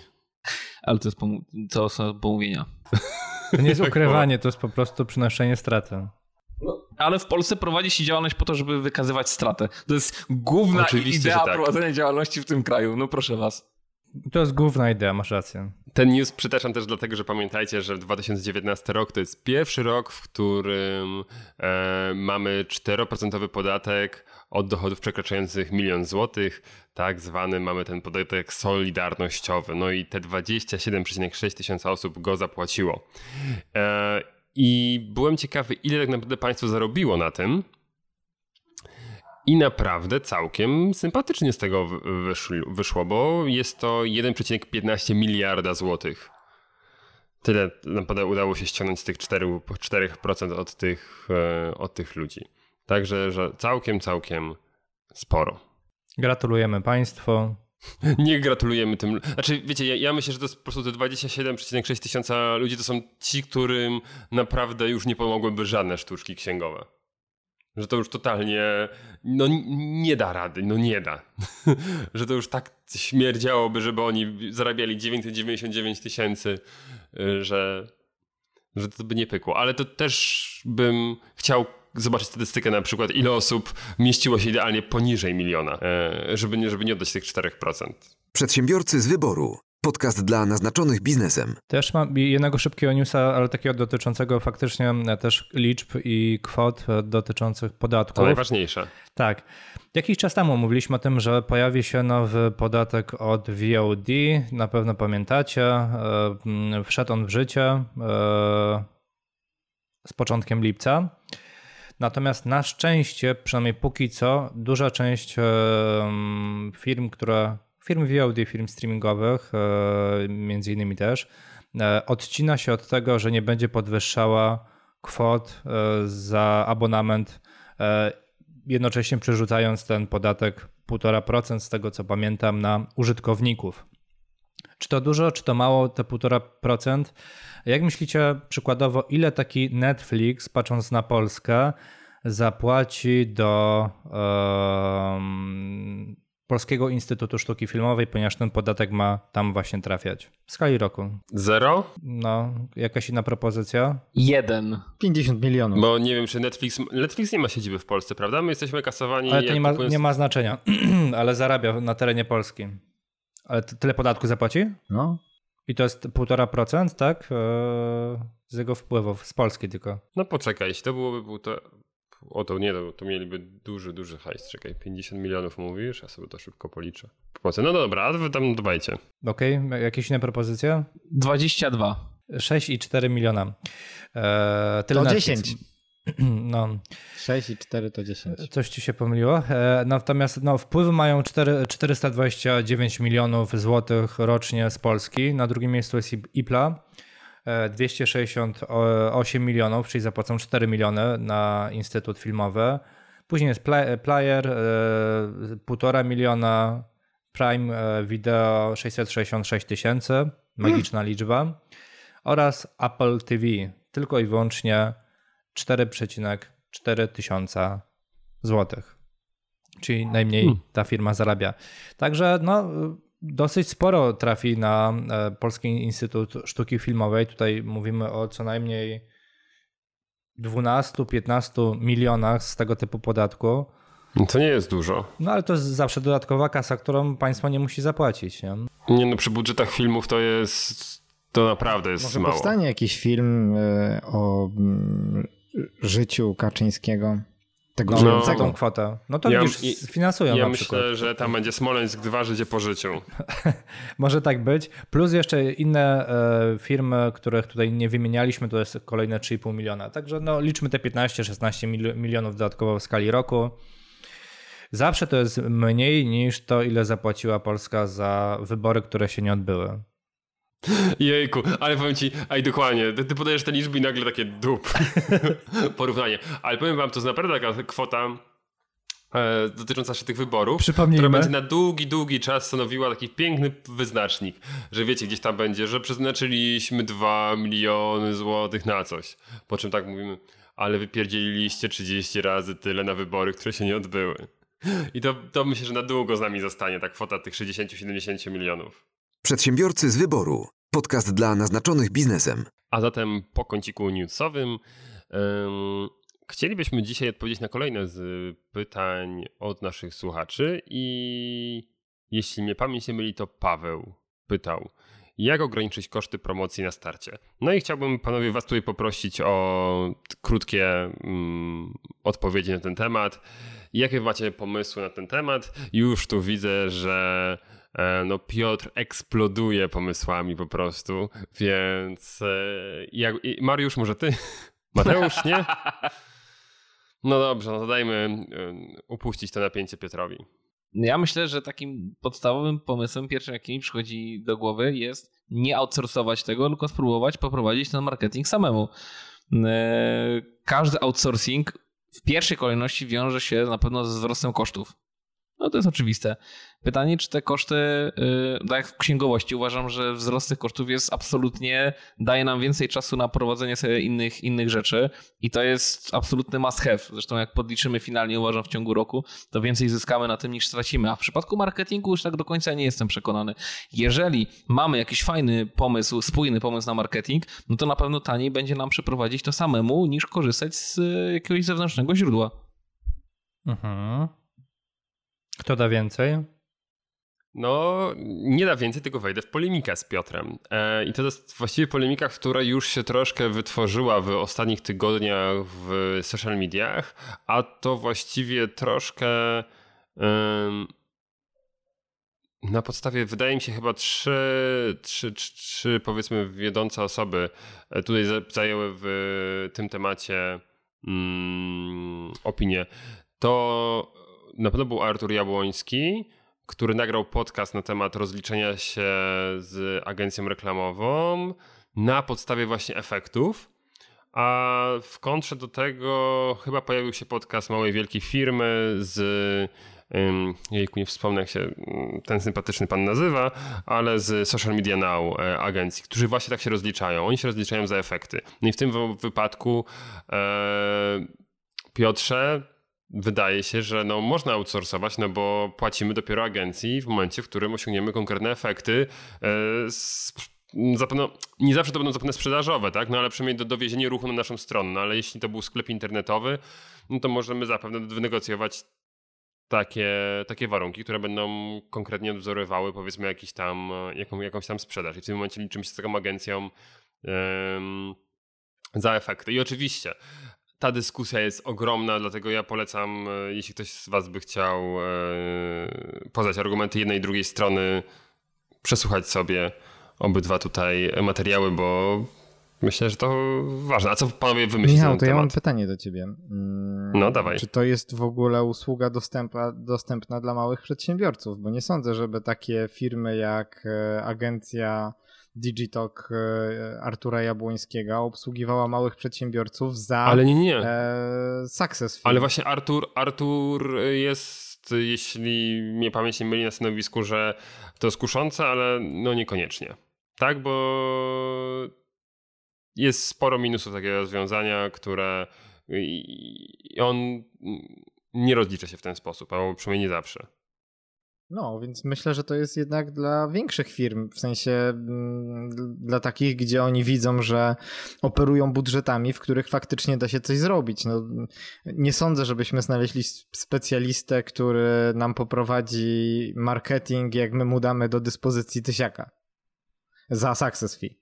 Ale to, jest pom- to są pomówienia. To nie jest ukrywanie, to jest po prostu przynoszenie straty. No, ale w Polsce prowadzi się działalność po to, żeby wykazywać stratę. To jest główna Oczywiście, idea tak. prowadzenia działalności w tym kraju. No proszę was. To jest główna idea, masz rację. Ten news przytaczam też dlatego, że pamiętajcie, że dwa tysiące dziewiętnasty rok to jest pierwszy rok, w którym e, mamy cztery procent podatek od dochodów przekraczających milion złotych, tak zwany mamy ten podatek solidarnościowy. No i te dwadzieścia siedem przecinek sześć tysiąca osób go zapłaciło. E, I byłem ciekawy, ile tak naprawdę państwo zarobiło na tym. I naprawdę całkiem sympatycznie z tego wyszło, bo jest to jeden przecinek piętnaście miliarda złotych. Tyle naprawdę udało się ściągnąć z tych cztery procent od tych, od tych ludzi. Także że całkiem, całkiem sporo. Gratulujemy państwu. Nie gratulujemy tym. Znaczy wiecie, ja, ja myślę, że to jest po prostu te dwadzieścia siedem przecinek sześć tysiąca ludzi to są ci, którym naprawdę już nie pomogłyby żadne sztuczki księgowe. Że to już totalnie, no nie da rady, no nie da. Że to już tak śmierdziałoby, żeby oni zarabiali dziewięćset dziewięćdziesiąt dziewięć tysięcy, że, że to by nie pykło. Ale to też bym chciał zobaczyć statystykę na przykład, ile osób mieściło się idealnie poniżej miliona, żeby nie, żeby nie oddać tych czterech procent. Przedsiębiorcy z wyboru. Podcast dla naznaczonych biznesem. Też mam jednego szybkiego newsa, ale takiego dotyczącego faktycznie też liczb i kwot dotyczących podatków. To najważniejsze. Tak. Jakiś czas temu mówiliśmy o tym, że pojawi się nowy podatek od V O D. Na pewno pamiętacie. Wszedł on w życie z początkiem lipca. Natomiast na szczęście, przynajmniej póki co, duża część firm, które... firm V O D, firm streamingowych między innymi też, odcina się od tego, że nie będzie podwyższała kwot za abonament, jednocześnie przerzucając ten podatek półtora procent z tego co pamiętam na użytkowników. Czy to dużo, czy to mało, te półtora procent? Jak myślicie przykładowo, ile taki Netflix, patrząc na Polskę, zapłaci do um, Polskiego Instytutu Sztuki Filmowej, ponieważ ten podatek ma tam właśnie trafiać? W skali roku. Zero? No, jakaś inna propozycja? Jeden. pięćdziesiąt milionów. Bo nie wiem, czy Netflix... Netflix nie ma siedziby w Polsce, prawda? My jesteśmy kasowani... Ale to nie ma, kupując... nie ma znaczenia, ale zarabia na terenie Polski. Ale tyle podatku zapłaci? No. I to jest półtora procent, tak? Z jego wpływów, z Polski tylko. No poczekaj, to byłoby półtora... O to nie, to mieliby duży, duży hajs. Czekaj, pięćdziesiąt milionów mówisz, ja sobie to szybko policzę. No dobra, a wy tam dbajcie. Okej, okay, jakieś inne propozycje? dwadzieścia dwa. sześć i cztery miliona. Eee, tyle to dziesięć. No. sześć i cztery to dziesięć. Coś ci się pomyliło. Natomiast no, wpływy mają czterysta dwadzieścia dziewięć milionów złotych rocznie z Polski. Na drugim miejscu jest I P L A. dwieście sześćdziesiąt osiem milionów, czyli zapłacą cztery miliony na Instytut Filmowy. Później jest Player, półtora miliona, Prime Video sześćset sześćdziesiąt sześć tysięcy, magiczna mm. liczba, oraz Apple T V, tylko i wyłącznie cztery przecinek cztery tysiąca złotych, czyli najmniej ta firma zarabia. Także no... Dosyć sporo trafi na Polski Instytut Sztuki Filmowej. Tutaj mówimy o co najmniej dwunastu do piętnastu milionach z tego typu podatku. To nie jest dużo. No ale to jest zawsze dodatkowa kasa, którą państwo nie musi zapłacić. Nie, nie no przy budżetach filmów to jest, to naprawdę jest może mało. Może powstanie jakiś film o życiu Kaczyńskiego? Tego, no, że za tą kwotę. No to ja, już finansują ja na przykład. Ja myślę, że tam będzie Smoleńsk dwa życie po życiu. Może tak być. Plus jeszcze inne e, firmy, których tutaj nie wymienialiśmy, to jest kolejne trzy i pół miliona. Także no, liczmy te piętnaście szesnaście milionów dodatkowo w skali roku. Zawsze to jest mniej niż to, ile zapłaciła Polska za wybory, które się nie odbyły. Jejku, ale powiem ci, aj dokładnie, ty, ty podajesz te liczby i nagle takie dup porównanie, ale powiem wam, to jest naprawdę taka kwota e, dotycząca się tych wyborów, która będzie na długi, długi czas stanowiła taki piękny wyznacznik, że wiecie, gdzieś tam będzie, że przeznaczyliśmy dwa miliony złotych na coś, po czym tak mówimy, ale wypierdzieliliście trzydzieści razy tyle na wybory, które się nie odbyły i to, to myślę, że na długo z nami zostanie ta kwota tych sześćdziesiąt do siedemdziesięciu milionów. Przedsiębiorcy z wyboru. Podcast dla naznaczonych biznesem. A zatem po kąciku newsowym um, chcielibyśmy dzisiaj odpowiedzieć na kolejne z pytań od naszych słuchaczy i jeśli mnie pamięć nie myli, to Paweł pytał, jak ograniczyć koszty promocji na starcie. No i chciałbym panowie was tutaj poprosić o krótkie um, odpowiedzi na ten temat. Jakie macie pomysły na ten temat? Już tu widzę, że no Piotr eksploduje pomysłami po prostu, więc jak, Mariusz, może ty? Mateusz, nie? No dobrze, no to dajmy upuścić to napięcie Piotrowi. Ja myślę, że takim podstawowym pomysłem, pierwszym jaki mi przychodzi do głowy, jest nie outsourcować tego, tylko spróbować poprowadzić ten marketing samemu. Każdy outsourcing w pierwszej kolejności wiąże się na pewno ze wzrostem kosztów. No to jest oczywiste. Pytanie, czy te koszty, tak jak w księgowości, uważam, że wzrost tych kosztów jest absolutnie, daje nam więcej czasu na prowadzenie sobie innych, innych rzeczy i to jest absolutny must have. Zresztą jak podliczymy finalnie, uważam, w ciągu roku, to więcej zyskamy na tym niż stracimy. A w przypadku marketingu już tak do końca nie jestem przekonany. Jeżeli mamy jakiś fajny pomysł, spójny pomysł na marketing, no to na pewno taniej będzie nam przeprowadzić to samemu niż korzystać z jakiegoś zewnętrznego źródła. Mhm. Kto da więcej? No, nie da więcej, tylko wejdę w polemikę z Piotrem. E, I to jest właściwie polemika, która już się troszkę wytworzyła w ostatnich tygodniach w social mediach, a to właściwie troszkę um, na podstawie, wydaje mi się, chyba trzy, trzy, trzy powiedzmy wiodące osoby tutaj zajęły w tym temacie mm, opinię. To na pewno był Artur Jabłoński, który nagrał podcast na temat rozliczenia się z agencją reklamową na podstawie właśnie efektów, a w kontrze do tego chyba pojawił się podcast małej wielkiej firmy z jejku, nie wspomnę jak się ten sympatyczny pan nazywa, ale z Social Media Now agencji, którzy właśnie tak się rozliczają. Oni się rozliczają za efekty. No i w tym wypadku, Piotrze, wydaje się, że no można outsourcować, no bo płacimy dopiero agencji w momencie, w którym osiągniemy konkretne efekty. Zapewne, nie zawsze to będą zapewne sprzedażowe, tak? No ale przynajmniej do dowiezienia ruchu na naszą stronę. No, ale jeśli to był sklep internetowy, no to możemy zapewne wynegocjować takie, takie warunki, które będą konkretnie odwzorowywały powiedzmy jakiś tam, jaką, jakąś tam sprzedaż. I w tym momencie liczymy się z taką agencją um, za efekty. I oczywiście ta dyskusja jest ogromna, dlatego ja polecam, jeśli ktoś z was by chciał e, poznać argumenty jednej i drugiej strony, przesłuchać sobie obydwa tutaj materiały, bo myślę, że to ważne. A co panowie wymyślicie na ten temat? Michał, to ja mam pytanie do ciebie. Mm, no dawaj. Czy to jest w ogóle usługa dostępna, dostępna dla małych przedsiębiorców? Bo nie sądzę, żeby takie firmy jak e, agencja Digitalk e, Artura Jabłońskiego obsługiwała małych przedsiębiorców za ale nie, nie. E, success firm. Ale właśnie Artur, Artur jest, jeśli mnie pamięć nie myli, na stanowisku, że to jest kuszące, ale no niekoniecznie. Tak, bo jest sporo minusów takiego rozwiązania, które on nie rozlicza się w ten sposób, albo przynajmniej nie zawsze. No, więc myślę, że to jest jednak dla większych firm, w sensie dla takich, gdzie oni widzą, że operują budżetami, w których faktycznie da się coś zrobić. No, nie sądzę, żebyśmy znaleźli specjalistę, który nam poprowadzi marketing, jak my mu damy do dyspozycji tysiaka za success fee.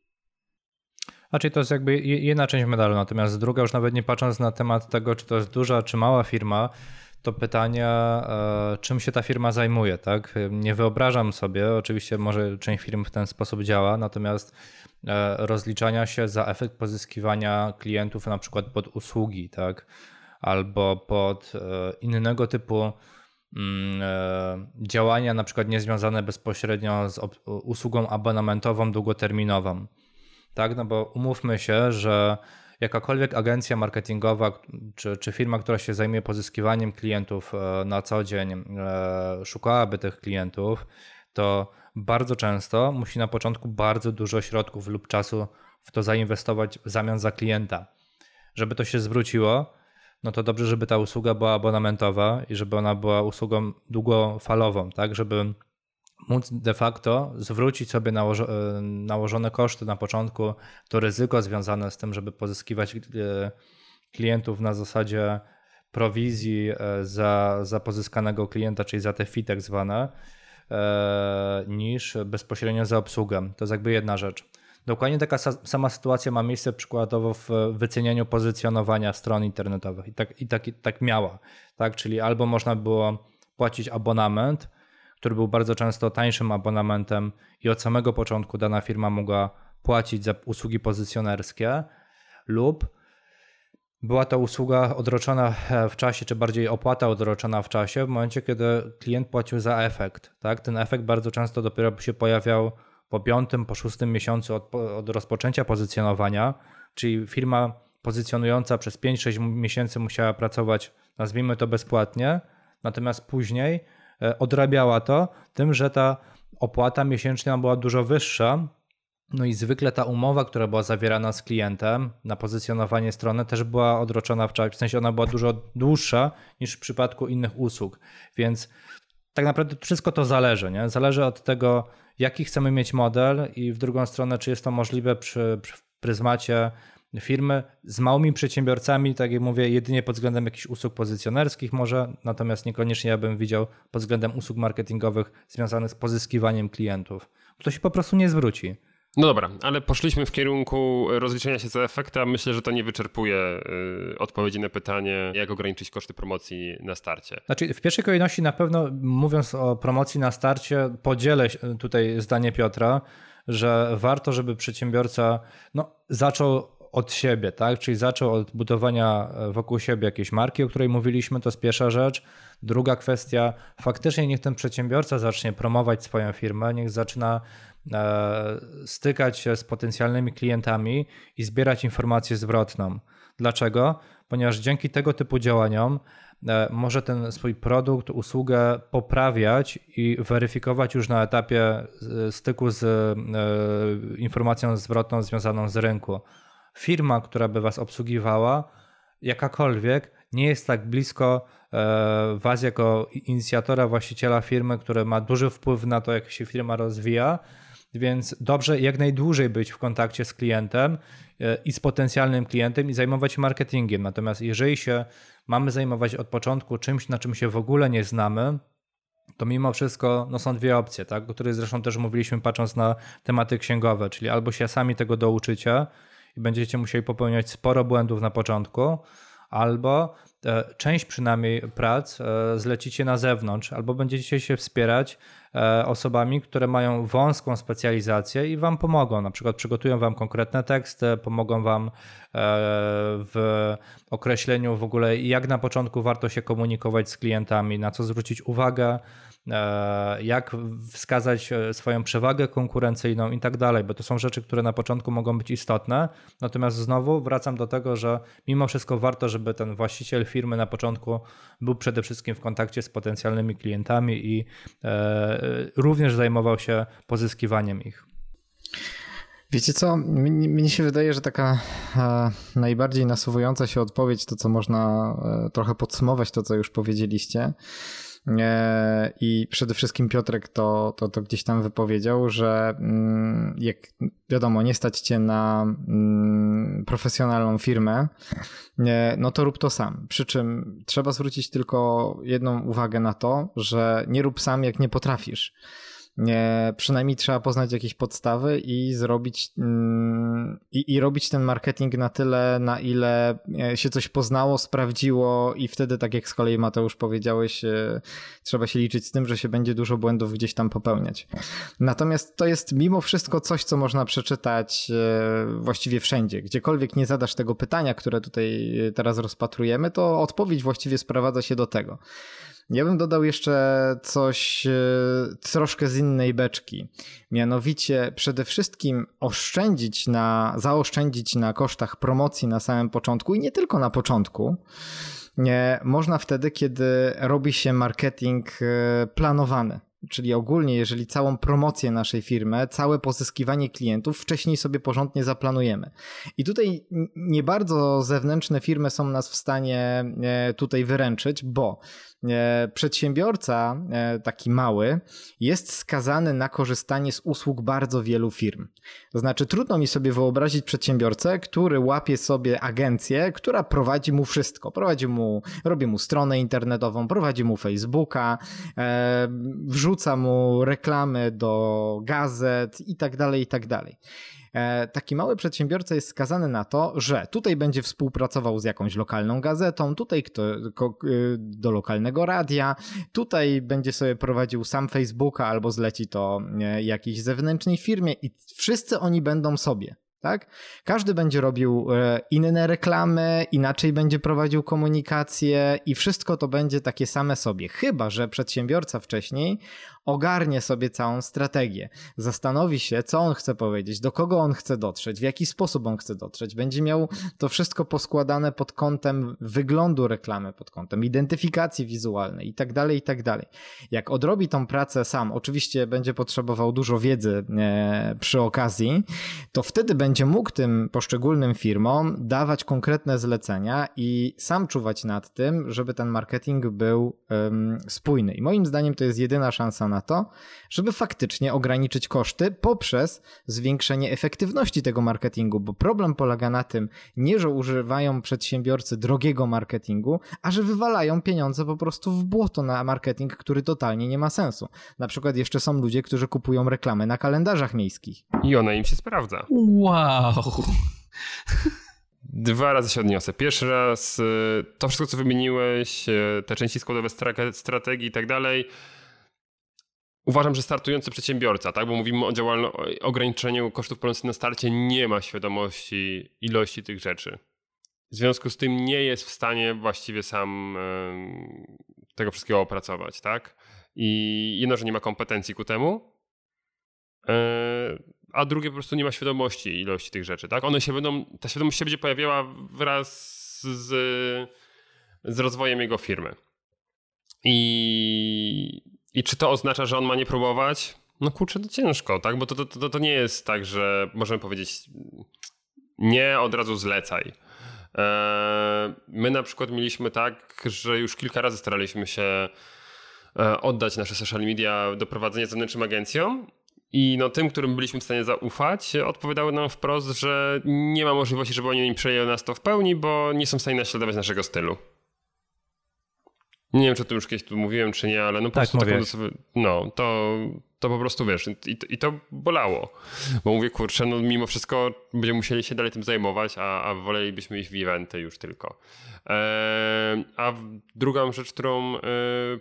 Znaczy to jest jakby jedna część medalu, natomiast druga, już nawet nie patrząc na temat tego, czy to jest duża, czy mała firma, to pytania, czym się ta firma zajmuje, tak? Nie wyobrażam sobie, oczywiście może część firm w ten sposób działa, natomiast rozliczania się za efekt pozyskiwania klientów na przykład pod usługi, tak? Albo pod innego typu działania, na przykład niezwiązane bezpośrednio z usługą abonamentową, długoterminową, tak? No bo umówmy się, że jakakolwiek agencja marketingowa czy, czy firma, która się zajmuje pozyskiwaniem klientów na co dzień, szukałaby tych klientów, to bardzo często musi na początku bardzo dużo środków lub czasu w to zainwestować w zamian za klienta. Żeby to się zwróciło, no to dobrze, żeby ta usługa była abonamentowa i żeby ona była usługą długofalową, tak, żeby móc de facto zwrócić sobie nałożo, nałożone koszty na początku, to ryzyko związane z tym, żeby pozyskiwać klientów na zasadzie prowizji za, za pozyskanego klienta, czyli za te fee tak zwane, niż bezpośrednio za obsługę. To jest jakby jedna rzecz. Dokładnie taka sama sytuacja ma miejsce przykładowo w wycenianiu pozycjonowania stron internetowych i tak, i tak, i tak miała. Tak? Czyli albo można było płacić abonament, który był bardzo często tańszym abonamentem i od samego początku dana firma mogła płacić za usługi pozycjonerskie, lub była to usługa odroczona w czasie, czy bardziej opłata odroczona w czasie w momencie, kiedy klient płacił za efekt. Tak? Ten efekt bardzo często dopiero się pojawiał po piątym, po szóstym miesiącu od, od rozpoczęcia pozycjonowania, czyli firma pozycjonująca przez pięć sześć miesięcy musiała pracować, nazwijmy to bezpłatnie, natomiast później odrabiała to tym, że ta opłata miesięczna była dużo wyższa. No i zwykle ta umowa, która była zawierana z klientem na pozycjonowanie strony, też była odroczona w czasie, w sensie ona była dużo dłuższa niż w przypadku innych usług. Więc tak naprawdę wszystko to zależy, nie? Zależy od tego, jaki chcemy mieć model i w drugą stronę, czy jest to możliwe przy, przy pryzmacie firmy z małymi przedsiębiorcami, tak jak mówię, jedynie pod względem jakichś usług pozycjonerskich może, natomiast niekoniecznie ja bym widział pod względem usług marketingowych związanych z pozyskiwaniem klientów. To się po prostu nie zwróci. No dobra, ale poszliśmy w kierunku rozliczenia się za efekty, a myślę, że to nie wyczerpuje y, odpowiedzi na pytanie, jak ograniczyć koszty promocji na starcie. Znaczy w pierwszej kolejności na pewno, mówiąc o promocji na starcie, podzielę tutaj zdanie Piotra, że warto, żeby przedsiębiorca no, zaczął od siebie, tak? Czyli zaczął od budowania wokół siebie jakiejś marki, o której mówiliśmy, to jest pierwsza rzecz. Druga kwestia, faktycznie niech ten przedsiębiorca zacznie promować swoją firmę, niech zaczyna e, stykać się z potencjalnymi klientami i zbierać informację zwrotną. Dlaczego? Ponieważ dzięki tego typu działaniom e, może ten swój produkt, usługę poprawiać i weryfikować już na etapie styku z e, informacją zwrotną związaną z rynku. Firma, która by was obsługiwała, jakakolwiek, nie jest tak blisko was jako inicjatora, właściciela firmy, który ma duży wpływ na to, jak się firma rozwija, więc dobrze jak najdłużej być w kontakcie z klientem i z potencjalnym klientem i zajmować się marketingiem. Natomiast jeżeli się mamy zajmować od początku czymś, na czym się w ogóle nie znamy, to mimo wszystko no są dwie opcje, tak? O których zresztą też mówiliśmy patrząc na tematy księgowe, czyli albo się sami tego douczycie i będziecie musieli popełniać sporo błędów na początku, albo część przynajmniej prac zlecicie na zewnątrz, albo będziecie się wspierać osobami, które mają wąską specjalizację i wam pomogą. Na przykład przygotują wam konkretne teksty, pomogą wam w określeniu w ogóle, jak na początku warto się komunikować z klientami, na co zwrócić uwagę, jak wskazać swoją przewagę konkurencyjną i tak dalej, bo to są rzeczy, które na początku mogą być istotne. Natomiast znowu wracam do tego, że mimo wszystko warto, żeby ten właściciel firmy na początku był przede wszystkim w kontakcie z potencjalnymi klientami i również zajmował się pozyskiwaniem ich. Wiecie co, mnie się wydaje, że taka najbardziej nasuwająca się odpowiedź, to co można trochę podsumować, to co już powiedzieliście, i przede wszystkim Piotrek to, to, to gdzieś tam wypowiedział, że jak wiadomo, nie stać cię na profesjonalną firmę, no to rób to sam. Przy czym trzeba zwrócić tylko jedną uwagę na to, że nie rób sam, jak nie potrafisz. Nie, przynajmniej trzeba poznać jakieś podstawy i zrobić i, i robić ten marketing na tyle, na ile się coś poznało, sprawdziło i wtedy, tak jak z kolei Mateusz powiedziałeś, trzeba się liczyć z tym, że się będzie dużo błędów gdzieś tam popełniać. Natomiast to jest mimo wszystko coś, co można przeczytać właściwie wszędzie. Gdziekolwiek nie zadasz tego pytania, które tutaj teraz rozpatrujemy, to odpowiedź właściwie sprowadza się do tego. Ja bym dodał jeszcze coś troszkę z innej beczki. Mianowicie przede wszystkim oszczędzić na, zaoszczędzić na kosztach promocji na samym początku i nie tylko na początku. Nie, można wtedy, kiedy robi się marketing planowany. Czyli ogólnie, jeżeli całą promocję naszej firmy, całe pozyskiwanie klientów wcześniej sobie porządnie zaplanujemy. I tutaj nie bardzo zewnętrzne firmy są nas w stanie tutaj wyręczyć, bo przedsiębiorca taki mały jest skazany na korzystanie z usług bardzo wielu firm. To znaczy trudno mi sobie wyobrazić przedsiębiorcę, który łapie sobie agencję, która prowadzi mu wszystko. Prowadzi mu, robi mu stronę internetową, prowadzi mu Facebooka, wrzuca Wrzuca mu reklamy do gazet i tak dalej, i tak dalej. Taki mały przedsiębiorca jest skazany na to, że tutaj będzie współpracował z jakąś lokalną gazetą, tutaj kto, ko, do lokalnego radia, tutaj będzie sobie prowadził sam Facebooka albo zleci to jakiejś zewnętrznej firmie i wszyscy oni będą sobie. Tak? Każdy będzie robił inne reklamy, inaczej będzie prowadził komunikację i wszystko to będzie takie same sobie. Chyba że przedsiębiorca wcześniej ogarnie sobie całą strategię, zastanowi się, co on chce powiedzieć, do kogo on chce dotrzeć, w jaki sposób on chce dotrzeć, będzie miał to wszystko poskładane pod kątem wyglądu reklamy, pod kątem identyfikacji wizualnej i tak dalej, i tak dalej. Jak odrobi tą pracę sam, oczywiście będzie potrzebował dużo wiedzy e, przy okazji, to wtedy będzie mógł tym poszczególnym firmom dawać konkretne zlecenia i sam czuwać nad tym, żeby ten marketing był e, spójny. I moim zdaniem to jest jedyna szansa na na to, żeby faktycznie ograniczyć koszty poprzez zwiększenie efektywności tego marketingu, bo problem polega na tym, nie że używają przedsiębiorcy drogiego marketingu, a że wywalają pieniądze po prostu w błoto na marketing, który totalnie nie ma sensu. Na przykład jeszcze są ludzie, którzy kupują reklamy na kalendarzach miejskich. I ona im się sprawdza. Wow! Dwa razy się odniosę. Pierwszy raz to wszystko, co wymieniłeś, te części składowe strategii i tak dalej, uważam, że startujący przedsiębiorca, tak, bo mówimy o działalno- o ograniczeniu kosztów promocji na starcie, nie ma świadomości ilości tych rzeczy. W związku z tym nie jest w stanie właściwie sam y, tego wszystkiego opracować, tak? I jedno, że nie ma kompetencji ku temu, y, a drugie po prostu nie ma świadomości ilości tych rzeczy, tak? One się będą, ta świadomość się będzie pojawiała wraz z, z rozwojem jego firmy. I, i czy to oznacza, że on ma nie próbować? No kurczę, to ciężko, tak? Bo to, to, to, to nie jest tak, że możemy powiedzieć nie, od razu zlecaj. My na przykład mieliśmy tak, że już kilka razy staraliśmy się oddać nasze social media do prowadzenia zewnętrznym agencjom i no tym, którym byliśmy w stanie zaufać, odpowiadały nam wprost, że nie ma możliwości, żeby oni przejęli nas to w pełni, bo nie są w stanie naśladować naszego stylu. Nie wiem, czy o tym już kiedyś tu mówiłem, czy nie, ale no po tak, prostu taką sobie, no, to, to po prostu wiesz, i, i to bolało, bo mówię, kurczę, no mimo wszystko będziemy musieli się dalej tym zajmować, a, a wolelibyśmy iść w eventy już tylko. Eee, a drugą rzecz, którą y,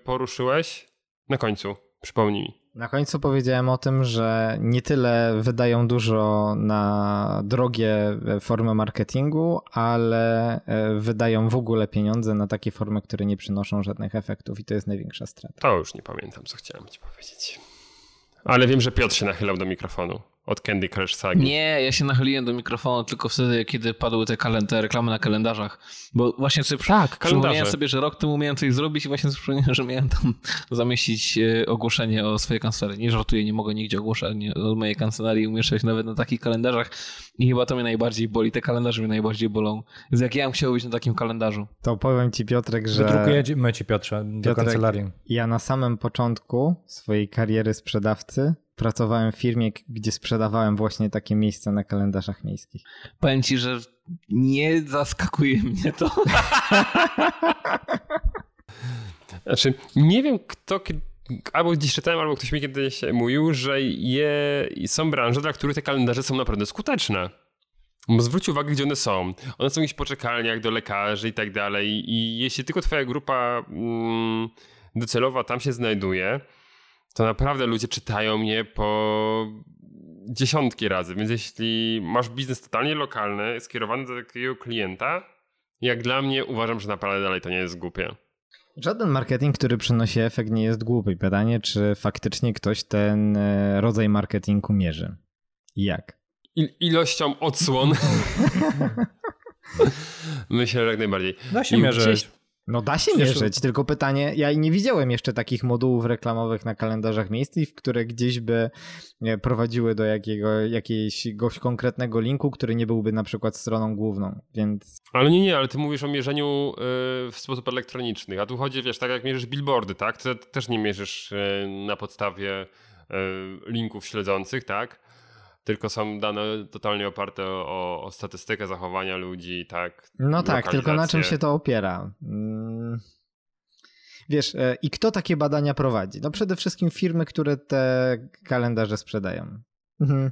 poruszyłeś, na końcu, przypomnij mi. Na końcu powiedziałem o tym, że nie tyle wydają dużo na drogie formy marketingu, ale wydają w ogóle pieniądze na takie formy, które nie przynoszą żadnych efektów i to jest największa strata. To już nie pamiętam, co chciałem ci powiedzieć. Ale wiem, że Piotr się nachylał do mikrofonu od Candy Crush Sagi. Nie, ja się nachyliłem do mikrofonu tylko wtedy, kiedy padły te, kalend- te reklamy na kalendarzach. Bo właśnie sobie tak, przypomniałem sobie, że rok temu miałem coś zrobić i właśnie przypomniałem, że miałem tam zamieścić ogłoszenie o swojej kancelarii. Nie żartuję, nie mogę nigdzie ogłoszeń od mojej kancelarii umieszczać nawet na takich kalendarzach i chyba to mnie najbardziej boli. Te kalendarze mnie najbardziej bolą. Więc jak ja bym chciał być na takim kalendarzu? To powiem ci, Piotrek, że... Wydrukujemy ci, Piotrze, do Piotrek, kancelarii. Ja na samym początku swojej kariery sprzedawcy pracowałem w firmie, gdzie sprzedawałem właśnie takie miejsca na kalendarzach miejskich. Powiem ci, że nie zaskakuje mnie to. Znaczy, nie wiem kto, albo gdzieś czytałem, albo ktoś mi kiedyś mówił, że je, są branże, dla których te kalendarze są naprawdę skuteczne. Bo zwróć uwagę, gdzie one są. One są gdzieś w poczekalniach, do lekarzy i tak dalej. I jeśli tylko twoja grupa mm, docelowa tam się znajduje, to naprawdę ludzie czytają mnie po dziesiątki razy. Więc jeśli masz biznes totalnie lokalny, skierowany do takiego klienta, jak dla mnie uważam, że naprawdę dalej to nie jest głupie. Żaden marketing, który przynosi efekt, nie jest głupi. Pytanie, czy faktycznie ktoś ten rodzaj marketingu mierzy? Jak? I- ilością odsłon. Myślę, że jak najbardziej. Da się mierzyć. No da się mierzyć, tylko pytanie, ja nie widziałem jeszcze takich modułów reklamowych na kalendarzach miejskich, które gdzieś by prowadziły do jakiego, jakiegoś konkretnego linku, który nie byłby na przykład stroną główną, więc... Ale nie, nie, ale ty mówisz o mierzeniu y, w sposób elektroniczny, a tu chodzi, wiesz, tak jak mierzysz billboardy, tak, ty też nie mierzysz y, na podstawie y, linków śledzących, tak, tylko są dane totalnie oparte o, o statystykę zachowania ludzi, tak? No tak, tylko na czym się to opiera? Wiesz, i kto takie badania prowadzi? No przede wszystkim firmy, które te kalendarze sprzedają. Mhm.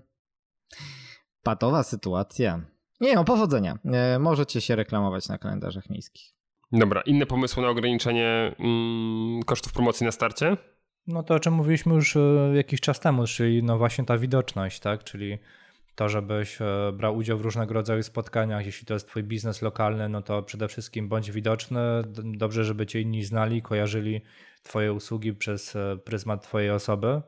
Patowa sytuacja. Nie, no powodzenia. Możecie się reklamować na kalendarzach miejskich. Dobra, inne pomysły na ograniczenie mm, kosztów promocji na starcie? No to o czym mówiliśmy już jakiś czas temu, czyli no właśnie ta widoczność, tak? Czyli to, żebyś brał udział w różnego rodzaju spotkaniach. Jeśli to jest twój biznes lokalny, no to przede wszystkim bądź widoczny. Dobrze, żeby cię inni znali, kojarzyli twoje usługi przez pryzmat twojej osoby.